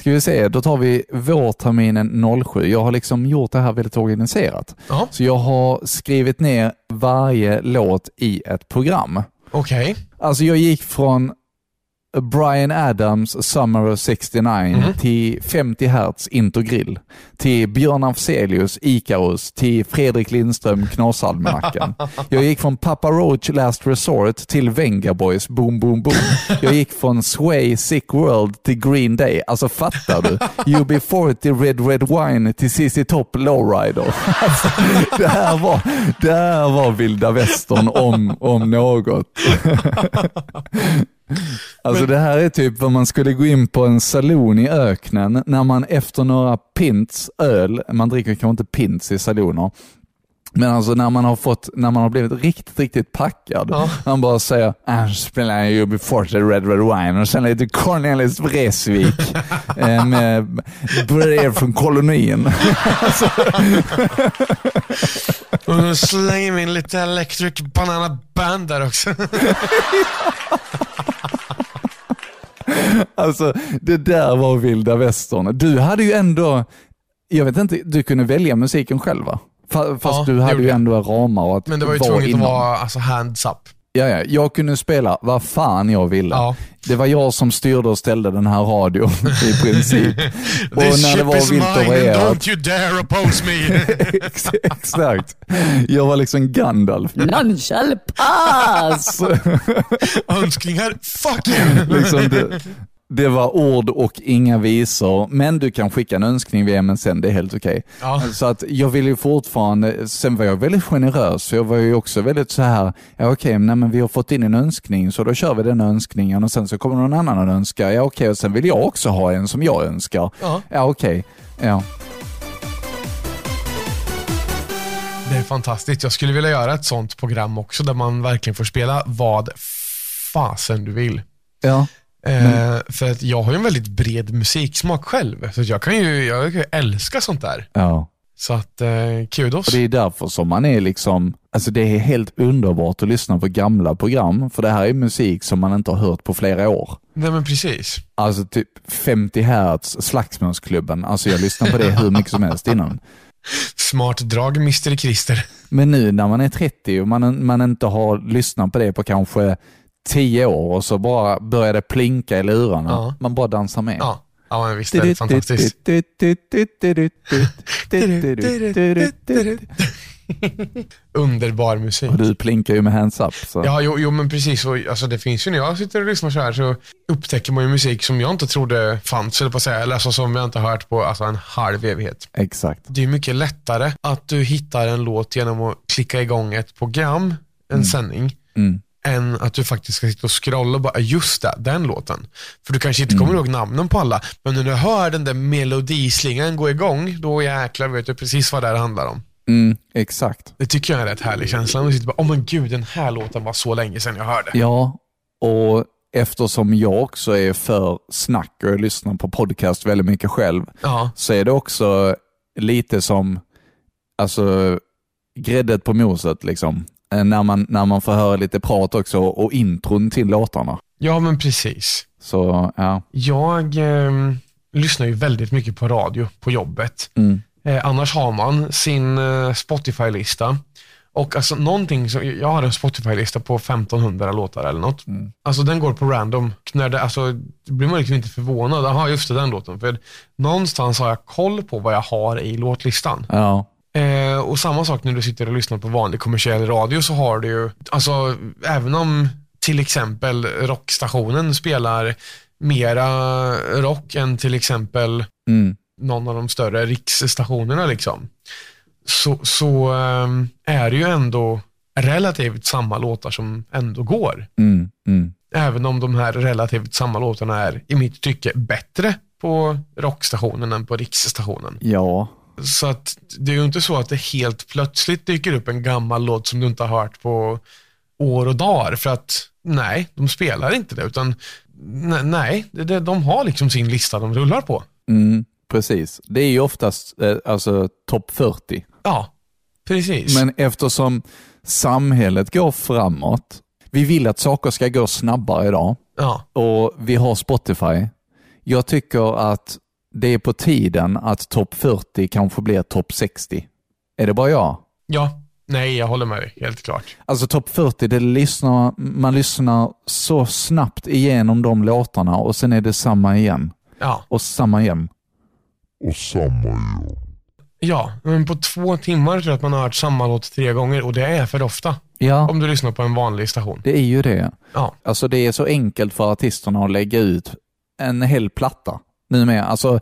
Ska vi se, då tar vi vårterminen noll sju. Jag har liksom gjort det här väldigt organiserat. Uh-huh. Så jag har skrivit ner varje låt i ett program. Okej. Okay. Alltså jag gick från Bryan Adams Summer of sextionio mm. till femtio hertz Intogrill, till Björn Afzelius Icarus, till Fredrik Lindström Knasalmacken. Jag gick från Papa Roach Last Resort till Venga Boys Boom Boom Boom. Jag gick från Sway Sick World till Green Day. Alltså fattar du? U B fyrtio Red Red Wine till C C Top Lowrider. Alltså, det här var det här var vilda västern om om något. Alltså men det här är typ vad man skulle gå in på en salon i öknen när man efter några pints öl, man dricker kanske inte pints i saloner, men alltså när man har fått, när man har blivit riktigt riktigt packad, ja. Man bara säger jag spelar ju U B fyrtio Red Red Wine och sen lite Cornelis Vreeswijk med brev från kolonin. Alltså. Och nu slänger vi in lite Electric Banana Band där också. Alltså, det där var vilda västern. Du hade ju ändå, jag vet inte, du kunde välja musiken själv, va? Fast ja, du hade ju ändå en ramar att. Men det var ju tvunget att vara alltså, hands up. Ja, ja, jag kunde spela vad fan jag ville. Ja. Det var jag som styrde och ställde den här radion i princip. Och när det var vilt och don't you dare oppose me. Exakt. Jag var liksom Gandalf. None shall pass. Önskningar, fuck you. Liksom det, det var ord och inga visor. Men du kan skicka en önskning via M S N, det är helt okej. Okay. Ja. Så att jag ville ju fortfarande, sen var jag väldigt generös. För jag var ju också väldigt så här, ja okej, okay, men vi har fått in en önskning så då kör vi den önskningen och sen så kommer någon annan att önska. Ja okej, okay, och sen vill jag också ha en som jag önskar. Ja, ja okej, okay. Ja. Det är fantastiskt. Jag skulle vilja göra ett sånt program också där man verkligen får spela vad fasen du vill. Ja. Mm. Eh, för att jag har ju en väldigt bred musiksmak själv, så jag kan ju jag kan ju älska sånt där. Ja. Så att eh, kudos. Och det är därför som man är liksom, alltså det är helt underbart att lyssna på gamla program, för det här är musik som man inte har hört på flera år. Nej men precis. Alltså typ femtio hertz Slagsmålsklubben. Alltså jag lyssnar på det hur mycket som helst innan. Smart drag, mister Christer. Men nu när man är trettio och man, man inte har lyssnat på det på kanske tio år och så bara började plinka i lurarna. Ja. Man bara dansar med. Ja, ja men visst, det är fantastiskt. Underbar musik. Och du plinkar ju med hands up så. Ja, jo, jo men precis. Och, alltså, det finns ju när jag sitter och lyssnar så här, så upptäcker man ju musik som jag inte trodde fanns, eller, på att säga, eller alltså, som jag inte hört på alltså, en halv evighet. Exakt. Det är mycket lättare att du hittar en låt genom att klicka igång ett program, en mm. sändning mm. än att du faktiskt ska sitta och scrolla och bara, just det, den låten. För du kanske inte mm. kommer ihåg namnen på alla, men när du hör den där melodislingan gå igång, då jäklar vet du precis vad det handlar om. Mm, exakt. Det tycker jag är rätt härlig känslan. Man sitter bara, åh oh, men gud, den här låten var så länge sedan jag hörde. Ja, och eftersom jag också är för snack och jag lyssnar på podcast väldigt mycket själv, ja. Så är det också lite som alltså gräddet på moset liksom. När man, när man får höra lite prat också och intron till låtarna. Ja, men precis. Så, ja. Jag eh, lyssnar ju väldigt mycket på radio på jobbet. Mm. Eh, annars har man sin eh, Spotify-lista. Och alltså någonting som, jag har en Spotify-lista på femtonhundra låtar eller något. Mm. Alltså den går på random. När det, alltså, det blir man liksom inte förvånad. Jaha, just det, den låten. För någonstans har jag koll på vad jag har i låtlistan. Ja. Eh, och samma sak när du sitter och lyssnar på vanlig kommersiell radio, så har du ju alltså, även om till exempel rockstationen spelar mera rock än till exempel mm. någon av de större riksstationerna liksom, så, så eh, är det ju ändå relativt samma låtar som ändå går mm. Mm. även om de här relativt samma låtarna är i mitt tycke bättre på rockstationen än på riksstationen. Ja. Så att det är ju inte så att det helt plötsligt dyker upp en gammal låt som du inte har hört på år och dagar, för att nej, de spelar inte det, utan ne- nej, det, de har liksom sin lista de rullar på. Mm, precis. Det är ju oftast eh, alltså topp fyrtio. Ja, precis. Men eftersom samhället går framåt, vi vill att saker ska gå snabbare idag. Ja. Och vi har Spotify. Jag tycker att det är på tiden att topp fyrtio kanske blir topp sextio. Är det bara jag? Ja, nej, jag håller med dig, helt klart. Alltså topp fyrtio, det lyssnar, man lyssnar så snabbt igenom de låtarna och sen är det samma igen. Ja. Och samma igen. Och samma igen. Ja, men på två timmar tror jag att man har hört samma låt tre gånger, och det är för ofta. Ja. Om du lyssnar på en vanlig station. Det är ju det. Ja. Alltså det är så enkelt för artisterna att lägga ut en hel platta. Nu med. Alltså,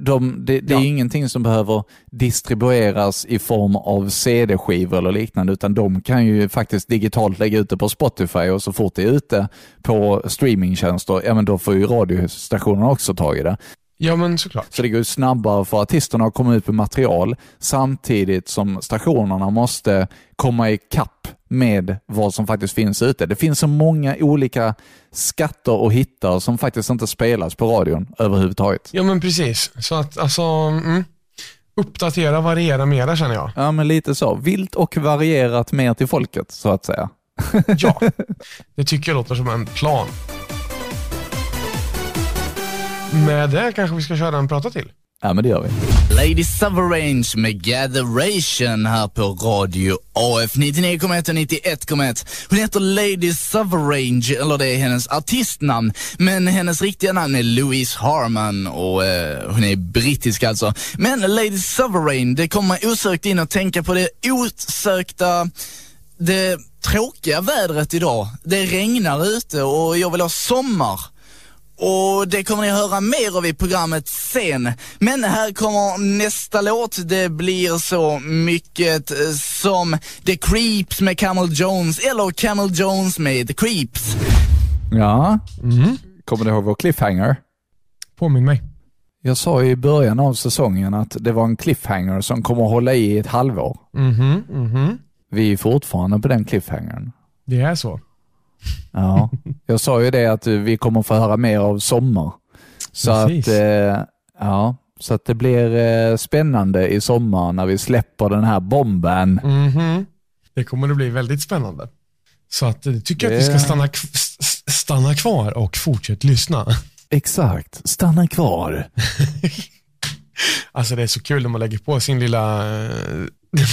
de, det, det ja. är ingenting som behöver distribueras i form av C D-skivor eller liknande, utan de kan ju faktiskt digitalt lägga ut det på Spotify, och så fort det är ute på streamingtjänster, ja men då får ju radiostationerna också tag i det. Ja, men såklart. Så det går ju snabbare för artisterna att komma ut med material, samtidigt som stationerna måste komma i kapp med vad som faktiskt finns ute. Det finns så många olika skatter och hittar som faktiskt inte spelas på radion överhuvudtaget. Ja, men precis. Så att alltså, mm, uppdatera, variera mera, känner jag. Ja, men lite så. Vilt och varierat mer till folket, så att säga. Ja, det tycker jag låter som en plan. Med det kanske vi ska köra en prata till. Ja, men det gör vi. Lady Sovereign med Gatheration här på Radio A F nittionio komma ett och nittioett komma ett. Hon heter Lady Sovereign, eller det är hennes artistnamn. Men hennes riktiga namn är Louise Harman, och eh, hon är brittisk alltså. Men Lady Sovereign, det kommer osökt in att tänka på det osökta, det tråkiga vädret idag. Det regnar ute och jag vill ha sommar. Och det kommer ni höra mer av i programmet sen. Men här kommer nästa låt. Det blir så mycket som The Creeps med Camel Jones, eller Camel Jones med The Creeps. Ja, mm. Kommer du ihåg vår cliffhanger? Påminn mig. Jag sa i början av säsongen att det var en cliffhanger som kommer att hålla i ett halvår. Mm-hmm. Mm-hmm. Vi är fortfarande på den cliffhangern. Det är så. Ja, jag sa ju det att vi kommer få höra mer av sommar. Så att, eh, ja, så att det blir eh, spännande i sommar när vi släpper den här bomben. Mm-hmm. Det kommer att bli väldigt spännande. Så att det tycker det... jag att vi ska stanna, k- stanna kvar och fortsätta lyssna. Exakt, stanna kvar. Alltså det är så kul när man lägger på sin lilla...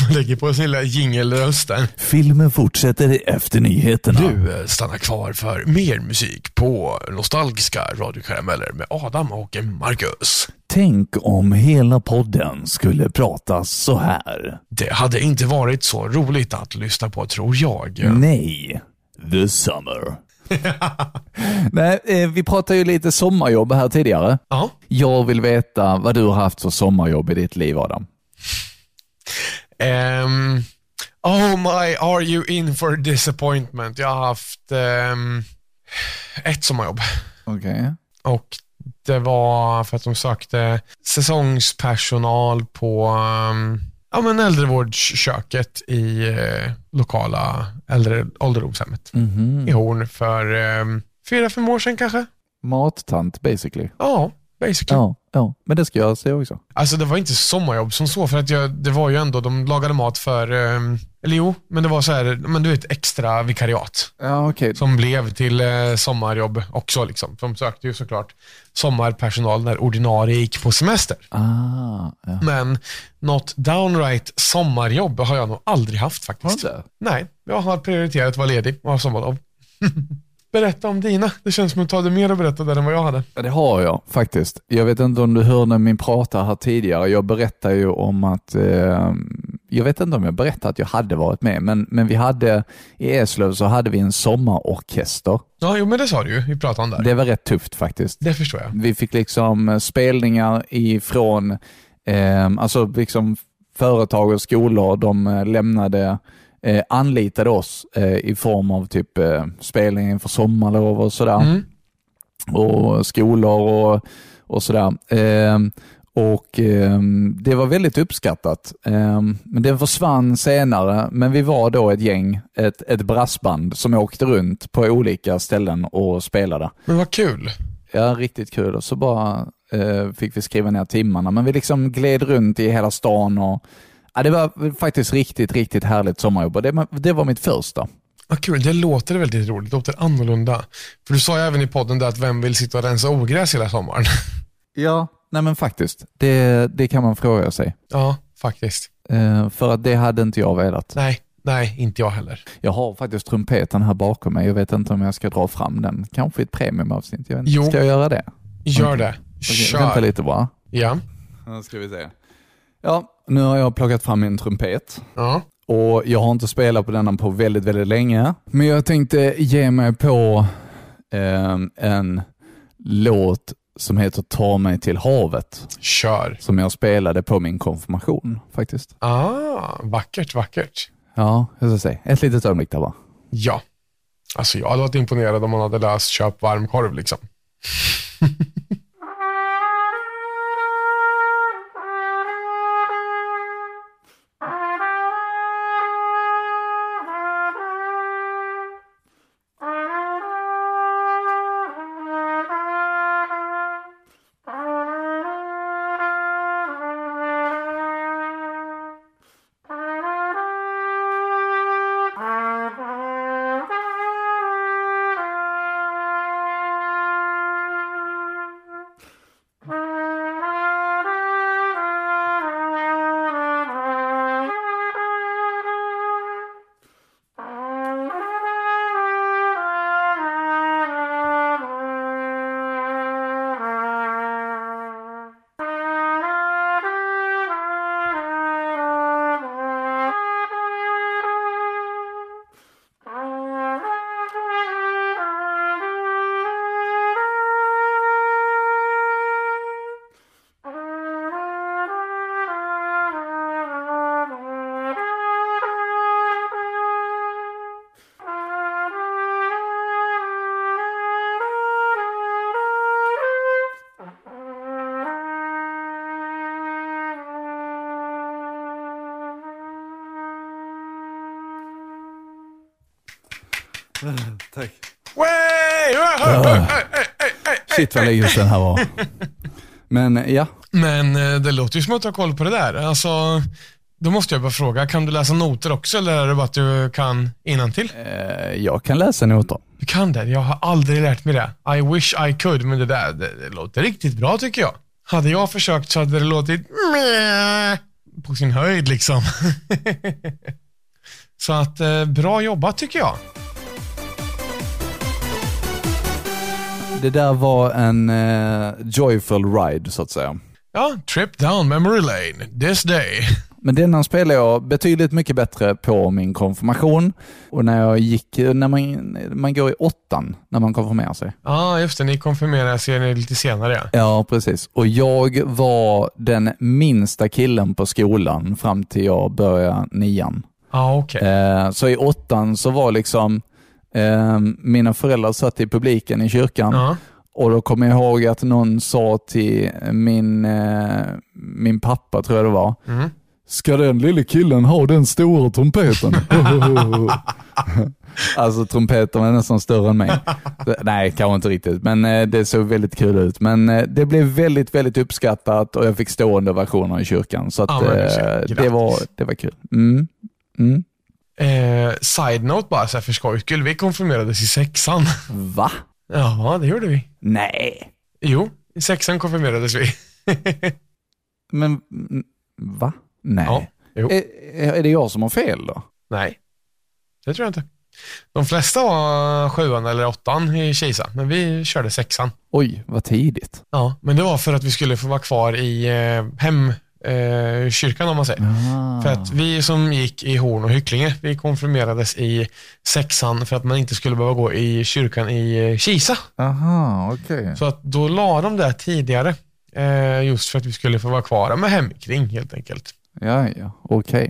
Man lägger på sin lilla jingelrösten. Filmen fortsätter efter nyheterna. Du stannar kvar för mer musik på Nostalgiska radiokarameller med Adam och Markus. Tänk om hela podden skulle prata så här. Det hade inte varit så roligt att lyssna på, tror jag. Nej, the summer. Nej, vi pratade ju lite sommarjobb här tidigare. Ja. Jag vill veta vad du har haft för sommarjobb i ditt liv, Adam. Um, oh my, are you in for disappointment? Jag har haft um, ett sommarjobb. Okej. Okay. Och det var för att de sökte säsongspersonal på um, ja, men äldrevårdsköket i eh, lokala äldre, ålderdomshemmet mm-hmm. i Horn för um, fyra, fem år sedan kanske. Mattant, basically. Ja, basically. Ja, ja. Men det ska jag säga också. Alltså det var inte sommarjobb som så, för att jag, det var ju ändå, de lagade mat för, um, eller jo, men det var så här, men du vet, extra vikariat. Ja, okay. Som blev till uh, sommarjobb också liksom. De sökte ju såklart sommarpersonal när ordinarie gick på semester. Ah, ja. Men något downright sommarjobb har jag nog aldrig haft faktiskt. Har du? Nej, jag har prioriterat att vara ledig och ha sommarjobb. Berätta om dina. Det känns som att du hade mer att berätta där än vad jag hade. Ja, det har jag faktiskt. Jag vet inte om du hörde min prata här tidigare. Jag berättade ju om att... Eh, jag vet inte om jag berättade att jag hade varit med. Men, men vi hade... I Eslöv så hade vi en sommarorkester. Ja, jo, men det sa du ju i pratan där. Det var rätt tufft faktiskt. Det förstår jag. Vi fick liksom spelningar ifrån... Eh, alltså liksom företag och skolor. De lämnade... Eh, anlitade oss eh, i form av typ eh, spelningen för sommarlov och sådär mm. och skolor och, och sådär eh, och eh, det var väldigt uppskattat eh, men den försvann senare, men vi var då ett gäng, ett, ett brassband som åkte runt på olika ställen och spelade. Men vad kul! Ja, riktigt kul. Och så bara eh, fick vi skriva ner timmarna, men vi liksom gled runt i hela stan och ja, det var faktiskt riktigt, riktigt härligt sommarjobb. Och det, det var mitt första. Ja, kul. Det låter väldigt roligt. Det låter annorlunda. För du sa ju även i podden där att vem vill sitta och rensa ogräs hela sommaren? Ja, nej men faktiskt. Det, det kan man fråga sig. Ja, faktiskt. Eh, för att det hade inte jag velat. Nej, nej, inte jag heller. Jag har faktiskt trumpeten här bakom mig. Jag vet inte om jag ska dra fram den. Kanske ett premiumavsnitt. Jag vet inte. Jo. Ska jag göra det? Gör det. Okay. Kör. Vänta lite bara. Ja. Nu ska vi se. Ja. Nu har jag plockat fram min trumpet. Ja. Och jag har inte spelat på denna på väldigt, väldigt länge. Men jag tänkte ge mig på eh, en låt som heter Ta mig till havet. Kör. Som jag spelade på min konfirmation faktiskt. Ah, vackert, vackert. Ja, jag ska säga. Ett litet ögonblick där bara. Ja. Alltså jag hade varit imponerad om man hade läst Köp varmkorv liksom. Tack. Ja. Shit vad läget den här var. Men ja. Men det låter ju som att du har koll på det där. Alltså, då måste jag bara fråga, kan du läsa noter också, eller är det bara att du kan innantill? Jag kan läsa noter. Du kan det, jag har aldrig lärt mig det. I wish I could, men det där det, det låter riktigt bra tycker jag. Hade jag försökt så hade det låtit på sin höjd liksom. Så att bra jobbat tycker jag. Det där var en eh, joyful ride så att säga. Ja, Trip Down Memory Lane, This Day. Men den spelade jag betydligt mycket bättre på min konfirmation. Och när jag gick, när man, man går i åttan när man konfirmerar sig. Ja, ah, just det. Ni konfirmerar sig lite senare. Ja. ja, precis. Och jag var den minsta killen på skolan fram till jag började nian. Ja, ah, okej. Okay. Eh, så i åttan så var liksom, eh, mina föräldrar satt i publiken i kyrkan. Ah. Och då kommer jag ihåg att någon sa till min, eh, min pappa, tror jag det var. Mm. Ska den lille killen ha den stora trumpeten? Alltså trumpeten var nästan större än mig. Nej, kanske inte riktigt. Men eh, det såg väldigt kul ut. Men eh, det blev väldigt, väldigt uppskattat. Och jag fick stående versioner i kyrkan. Så att, ja, eh, det, var, det var kul. Mm. Mm. Eh, side note bara så här för skoj skull. Vi konfirmerades i sexan. Va? Ja, det gjorde vi. Nej. Jo, i sexan konfirmerades vi. Men, va? Nej. Ja, är, är det jag som har fel då? Nej, det tror jag inte. De flesta var sjuan eller åttan i Kisa, men vi körde sexan. Oj, vad tidigt. Ja, men det var för att vi skulle få vara kvar i eh, hemkyrkan eh, om man säger. Ah. För att vi som gick i Horn och Hycklinge, vi konfirmerades i sexan för att man inte skulle behöva gå i kyrkan i Kisa. Aha, okej. Okay. Så att då la de där tidigare, eh, just för att vi skulle få vara kvar med hemkring helt enkelt. Ja, ja, okej.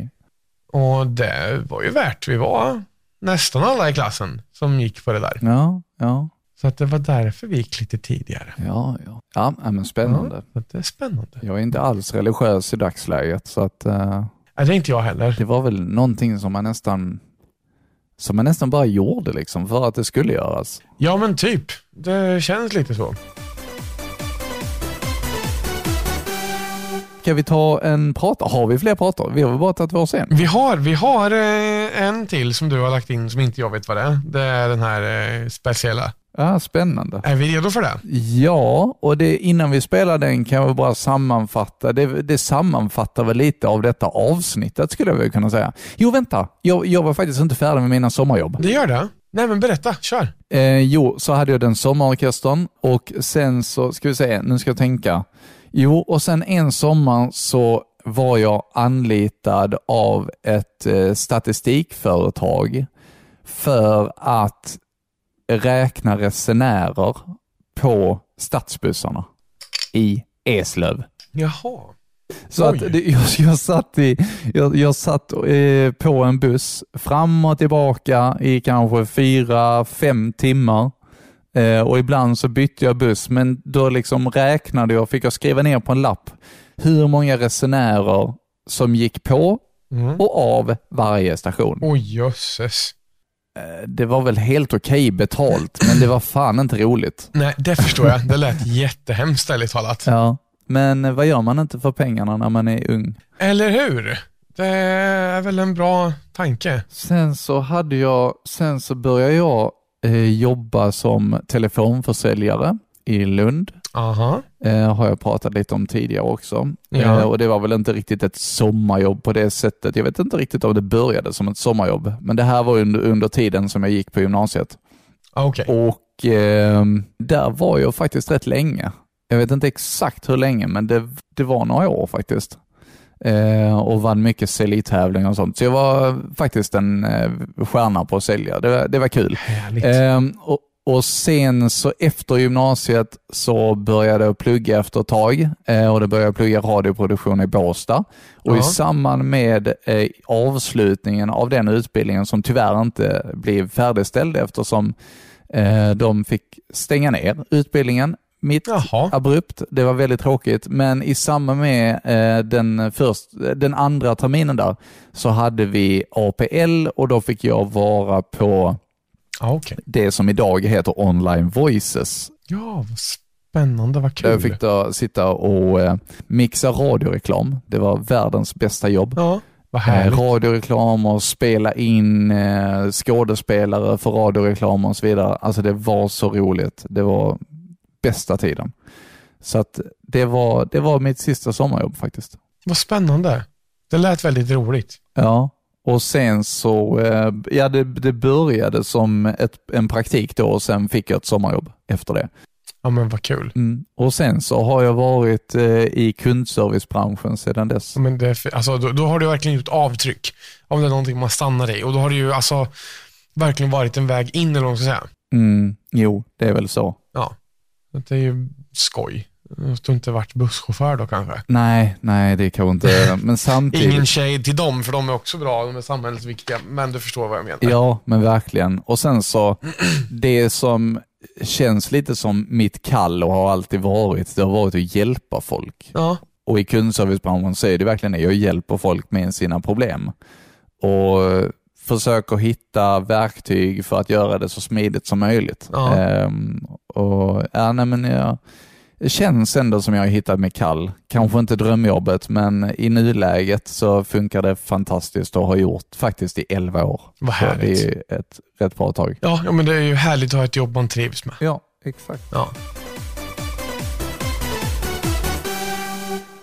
Okay. Och det var ju värt. Vi var nästan alla i klassen som gick på det där. Ja, ja. Så att det var därför vi gick lite tidigare. Ja, ja. Ja, men spännande. Mm, att det är spännande. Jag är inte alls religiös i dagsläget. Så att, uh, ja, det är inte jag heller. Det var väl någonting som man nästan, som man nästan bara gjorde liksom, för att det skulle göras. Ja, men typ. Det känns lite så. Ska vi ta en prata? Har vi fler pratar? Vi har väl bara tagit vår sen. Vi har, vi har en till som du har lagt in som inte jag vet vad det är. Det är den här speciella. Ja, spännande. Är vi redo för det? Ja, och det, innan vi spelar den kan vi bara sammanfatta. Det, det sammanfattar väl lite av detta avsnittet skulle jag väl kunna säga. Jo, vänta. Jag, jag var faktiskt inte färdig med mina sommarjobb. Det gör det. Nej, men berätta, kör. Eh, jo, så hade jag den sommarorkestern och sen så, ska vi se, nu ska jag tänka. Jo, och sen en sommar så var jag anlitad av ett eh, statistikföretag för att räkna resenärer på stadsbussarna i Eslöv. Jaha. Så att jag, jag satt, i, jag, jag satt eh, på en buss fram och tillbaka i kanske fyra, fem timmar. Eh, och ibland så bytte jag buss, men då liksom räknade jag, fick jag skriva ner på en lapp hur många resenärer som gick på mm. och av varje station. Åh, oh, jösses. Eh, det var väl helt okej betalt, men det var fan inte roligt. Nej, det förstår jag. Det lät jättehemskt, ärligt talat. Ja. Men vad gör man inte för pengarna när man är ung? Eller hur? Det är väl en bra tanke. Sen så hade jag, sen så började jag eh, jobba som telefonförsäljare i Lund. Aha. Eh, har jag pratat lite om tidigare också. Ja. Eh, och det var väl inte riktigt ett sommarjobb på det sättet. Jag vet inte riktigt om det började som ett sommarjobb. Men det här var under, under tiden som jag gick på gymnasiet. Okay. Och eh, där var jag faktiskt rätt länge. Jag vet inte exakt hur länge, men det, det var några år faktiskt. Eh, och vann mycket säljtävlingar och sånt. Så jag var faktiskt en eh, stjärna på att sälja. Det, det var kul. Eh, och, och sen så efter gymnasiet så började jag plugga efter ett tag. Eh, och då började jag plugga radioproduktion i Båstad. Och ja. I samband med eh, avslutningen av den utbildningen som tyvärr inte blev färdigställd eftersom eh, de fick stänga ner utbildningen. Mitt Jaha. Abrupt, det var väldigt tråkigt, men i samband med eh, den, först, den andra terminen där så hade vi A P L och då fick jag vara på ah, okay. det som idag heter Online Voices. Ja, vad spännande, vad kul. Jag fick då sitta och eh, mixa radioreklam, det var världens bästa jobb. Ja. Eh, radioreklam och spela in eh, skådespelare för radioreklam och så vidare, alltså det var så roligt, det var bästa tiden. Så att det var, det var mitt sista sommarjobb faktiskt. Vad spännande. Det lät väldigt roligt. Ja, och sen så ja, det, det började som ett, en praktik då och sen fick jag ett sommarjobb efter det. Ja, men vad kul. Mm. Och sen så har jag varit eh, i kundservicebranschen sedan dess. Ja, men det, alltså, då, då har du verkligen gjort avtryck. Om det är någonting man stannar i. Och då har det ju alltså verkligen varit en väg in, eller vad man ska säga. Mm. Jo, det är väl så. Ja, det är ju skoj. Jag har inte varit busschaufför då kanske. Nej, nej det kan jag inte. Men samtidigt... Ingen tjej till dem, för de är också bra. De är samhällsviktiga, men du förstår vad jag menar. Ja, men verkligen. Och sen så, det som känns lite som mitt kall och har alltid varit, det har varit att hjälpa folk. Ja. Och i kundservicebranschen säger det verkligen att jag hjälper folk med sina problem. Och försöker hitta verktyg för att göra det så smidigt som möjligt. Ja. Ehm, och ja, nej men jag... Det känns ändå som jag har hittat mig kall. Kanske inte drömjobbet, men i nuläget så funkar det fantastiskt och har gjort faktiskt i elva år. Vad härligt. Så det är ett rätt bra tag. Ja, ja, men det är ju härligt att ha ett jobb man trivs med. Ja, exakt. Ja.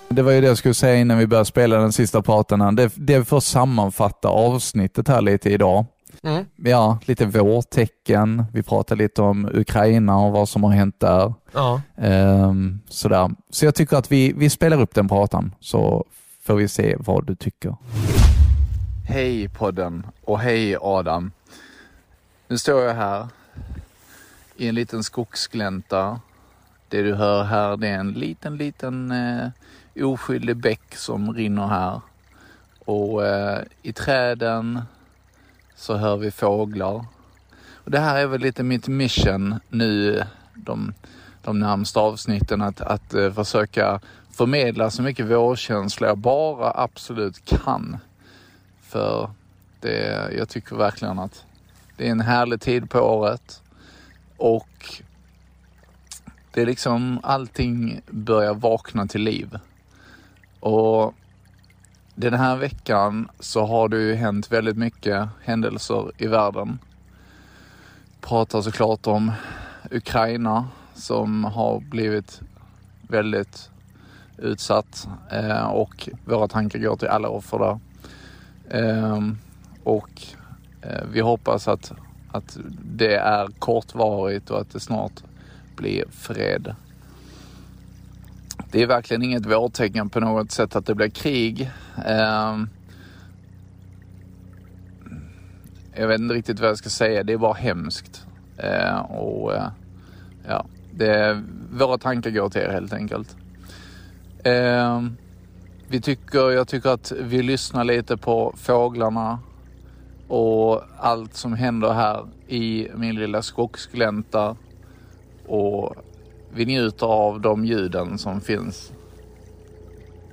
Det var ju det jag skulle säga innan vi började spela den sista parten. Det, det får sammanfatta avsnittet här lite idag. Mm. Ja, lite vårtecken. Vi pratade lite om Ukraina och vad som har hänt där. Ja. Ehm, sådär. Så jag tycker att vi, vi spelar upp den pratan, så får vi se vad du tycker. Hej podden och hej Adam. Nu står jag här i en liten skogsglänta. Det du hör här, det är en liten liten eh, oskyldig bäck som rinner här. Och eh, i träden så hör vi fåglar. Och det här är väl lite mitt mission nu, de, de närmaste avsnitten, att, att försöka förmedla så mycket vårkänsla jag bara absolut kan. För det, jag tycker verkligen att det är en härlig tid på året. Och det är liksom allting börjar vakna till liv. Och den här veckan så har det ju hänt väldigt mycket händelser i världen. Pratar såklart om Ukraina som har blivit väldigt utsatt. Eh, och våra tankar går till alla offer där. Eh, och eh, vi hoppas att, att det är kortvarigt och att det snart blir fred. Det är verkligen inget vårtecken på något sätt att det blir krig. Eh, jag vet inte riktigt vad jag ska säga. Det är bara hemskt. Eh, och eh, ja, det, våra tankar går till er helt enkelt. Eh, vi tycker, jag tycker att vi lyssnar lite på fåglarna och allt som händer här i min lilla skogsglänta. Och vi njuter av de ljuden som finns.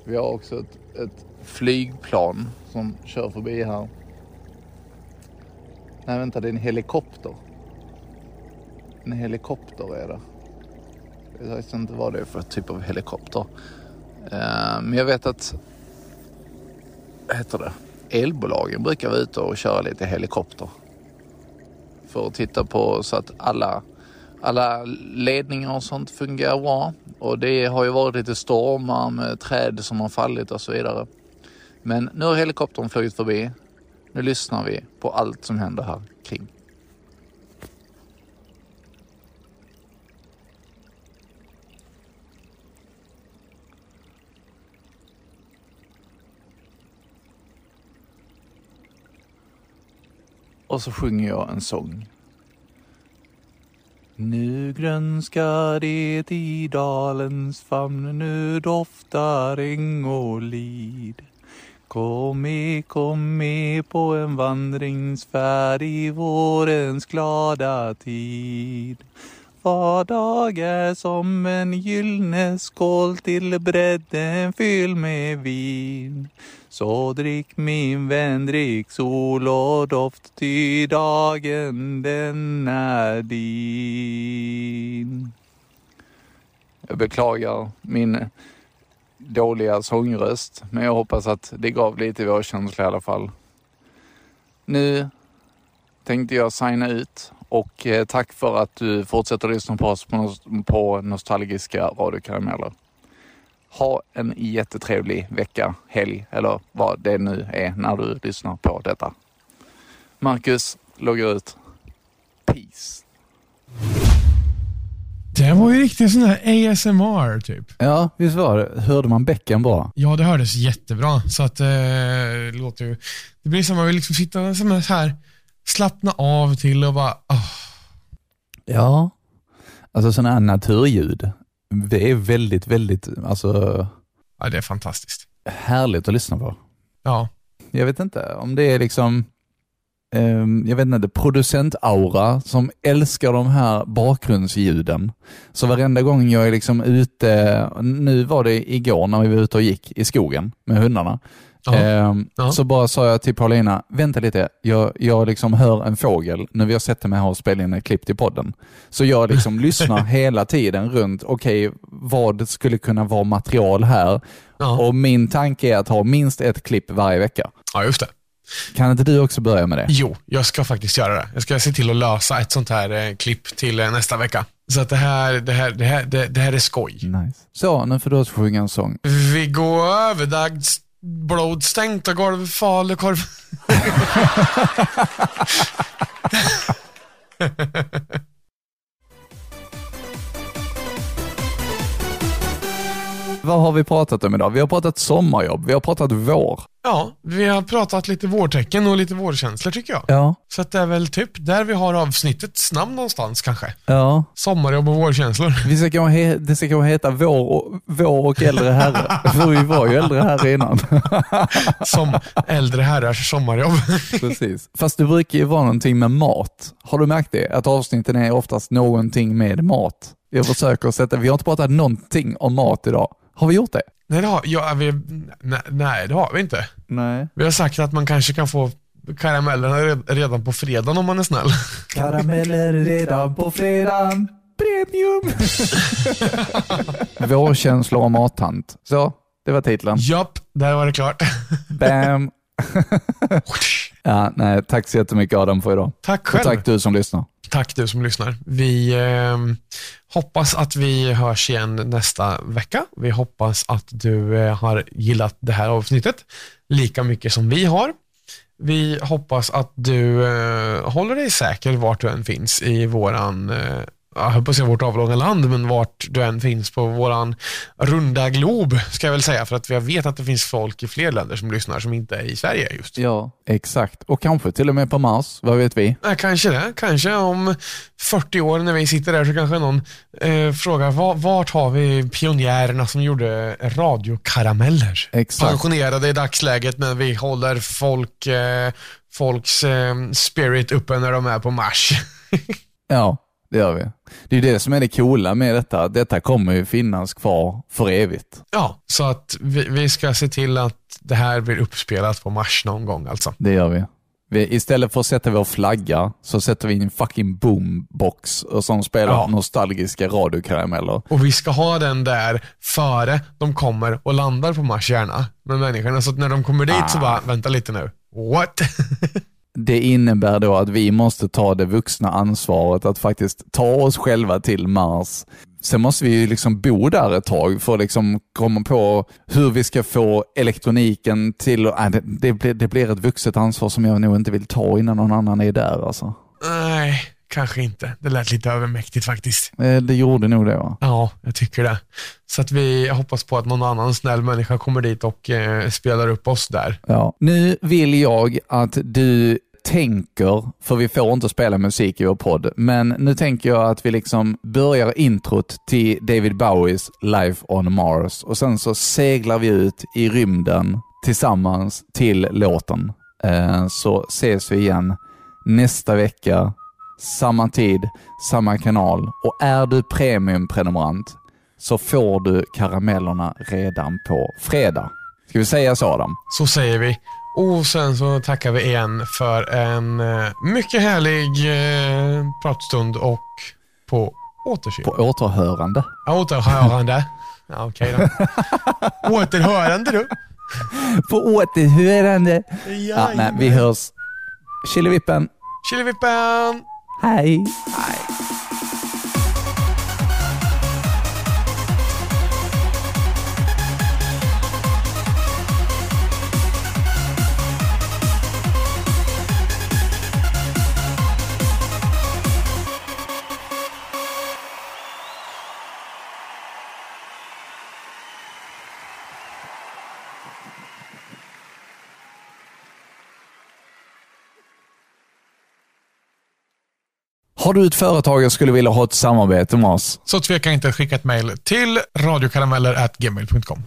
Vi har också ett, ett flygplan som kör förbi här. Nej, vänta, det är en helikopter. En helikopter är det. Jag vet inte vad det är för typ av helikopter. Men jag vet att... Vad heter det? Elbolagen brukar vara ute och köra lite helikopter. För att titta på så att alla... Alla ledningar och sånt fungerar bra. Och det har ju varit lite stormar med träd som har fallit och så vidare. Men nu har helikoptern flugit förbi. Nu lyssnar vi på allt som händer här kring. Och så sjunger jag en sång. Nu grönskar det i dalens famn, nu doftar äng och lid. Kom med, kom med på en vandringsfärd i vårens glada tid. Var dag är som en gyllene skål till bredden fylld med vin. Så drick min vän, drick sol och doft, ty dagen den är din. Jag beklagar min dåliga sångröst, men jag hoppas att det gav lite vårkänsla i alla fall. Nu tänkte jag signa ut. Och tack för att du fortsätter lyssna på oss på Nostalgiska radiokarameller. Ha en jättetrevlig vecka, helg eller vad det nu är när du lyssnar på detta. Markus, logga ut. Peace. Det Den var ju riktigt sån här A S M R typ. Ja, visst var det. Hörde man bäcken bra? Ja, det hördes jättebra. Så att eh, det låter ju... Det blir som att man vill liksom sitta som här, slappna av till och bara... Oh. Ja, alltså sån här naturljud. Det är väldigt, väldigt... Alltså... Ja, det är fantastiskt. Härligt att lyssna på. Ja. Jag vet inte om det är liksom... jag vet inte, producentaura som älskar de här bakgrundsljuden. Så varenda gång jag är liksom ute, nu var det igår när vi var ute och gick i skogen med hundarna, uh-huh. Eh, uh-huh. så bara sa jag till Paulina, vänta lite, jag, jag liksom hör en fågel när vi har sett mig här och spelat in ett klipp till podden. Så jag liksom lyssnar hela tiden runt, okej, okay, vad skulle kunna vara material här? Uh-huh. Och min tanke är att ha minst ett klipp varje vecka. Ja, just det. Kan inte du också börja med det? Jo, jag ska faktiskt göra det. Jag ska se till att lösa ett sånt här eh, klipp till eh, nästa vecka. Så att det här, det här, det här, det, det här är skoj. Nice. Så, nu får du sjunga en sång. Vi går överdag, blodstängt och golv, falukorv. Vad har vi pratat om idag? Vi har pratat sommarjobb, vi har pratat vår. Ja, vi har pratat lite vårtecken och lite vårkänslor tycker jag. Ja. Så att det är väl typ där vi har avsnittets namn någonstans kanske. Ja. Sommarjobb och vårkänslor. Vi ska kunna he- det ska kunna heta vår och, vår och äldre herrar. För vi var ju äldre herrar innan. Som äldre herrars sommarjobb. Precis. Fast det brukar ju vara någonting med mat. Har du märkt det? Att avsnitten är oftast någonting med mat. Jag försöker sätta... Vi har inte pratat någonting om mat idag. Har vi gjort det? Nej det har, ja, vi, nej, nej, det har vi inte. Nej. Vi har sagt att man kanske kan få karameller redan på fredagen om man är snäll. Karameller redan på fredagen. Premium! Vår känsla och mattant. Så, det var titeln. Japp, där var det klart. Bam! Ja, nej, tack så jättemycket Adam för idag. Tack själv. Och tack du som lyssnar. Tack du som lyssnar. Vi eh, hoppas att vi hörs igen nästa vecka. Vi hoppas att du eh, har gillat det här avsnittet lika mycket som vi har. Vi hoppas att du eh, håller dig säker vart du än finns i våran, eh, jag höll på att säga vårt avlånga land, men vart du än finns på våran runda glob ska jag väl säga, för att jag vet att det finns folk i fler länder som lyssnar som inte är i Sverige just. Ja, exakt. Och kanske till och med på Mars, vad vet vi? Ja, kanske det. Kanske om fyrtio år när vi sitter där så kanske någon eh, frågar, var, vart har vi pionjärerna som gjorde radiokarameller? Exakt. Pensionerade i dagsläget, men vi håller folk, eh, folks eh, spirit uppe när de är på Mars. Ja. Det gör vi. Det är det som är det coola med detta. Detta kommer ju finnas kvar för evigt. Ja, så att vi, vi ska se till att det här blir uppspelat på Mars någon gång alltså. Det gör vi. vi. Istället för att sätta vår flagga så sätter vi in en fucking boombox som spelar ja. nostalgiska radiokarameller. Och vi ska ha den där före de kommer och landar på Mars gärna med människorna. Så att när de kommer dit ah. så bara, vänta lite nu. What? Det innebär då att vi måste ta det vuxna ansvaret att faktiskt ta oss själva till Mars. Sen måste vi ju liksom bo där ett tag för att liksom komma på hur vi ska få elektroniken till... Och, äh, det, det, blir, det blir ett vuxet ansvar som jag nog inte vill ta innan någon annan är där. Alltså. Nej, kanske inte. Det lät lite övermäktigt faktiskt. Det gjorde nog det, va? Ja, jag tycker det. Så att vi hoppas på att någon annan snäll människa kommer dit och eh, spelar upp oss där. Ja. Nu vill jag att du... tänker, för vi får inte spela musik i vår podd, men nu tänker jag att vi liksom börjar introt till David Bowies Life on Mars och sen så seglar vi ut i rymden tillsammans till låten. Så ses vi igen nästa vecka, samma tid, samma kanal, och är du premiumprenumerant så får du karamellerna redan på fredag. Ska vi säga så, Adam? Så säger vi. Och sen så tackar vi igen för en mycket härlig eh, pratstund och på återseende. På återhörande. Återhörande. Ja, okej då. Återhörande du. På återhörande. Ja, ja, nej, vi hörs. Chilivippen. Chilivippen. Hej. Hej. Har du ett företag som skulle vilja ha ett samarbete med oss, så tveka inte att skicka ett mejl till radiokarameller at gmail dot com.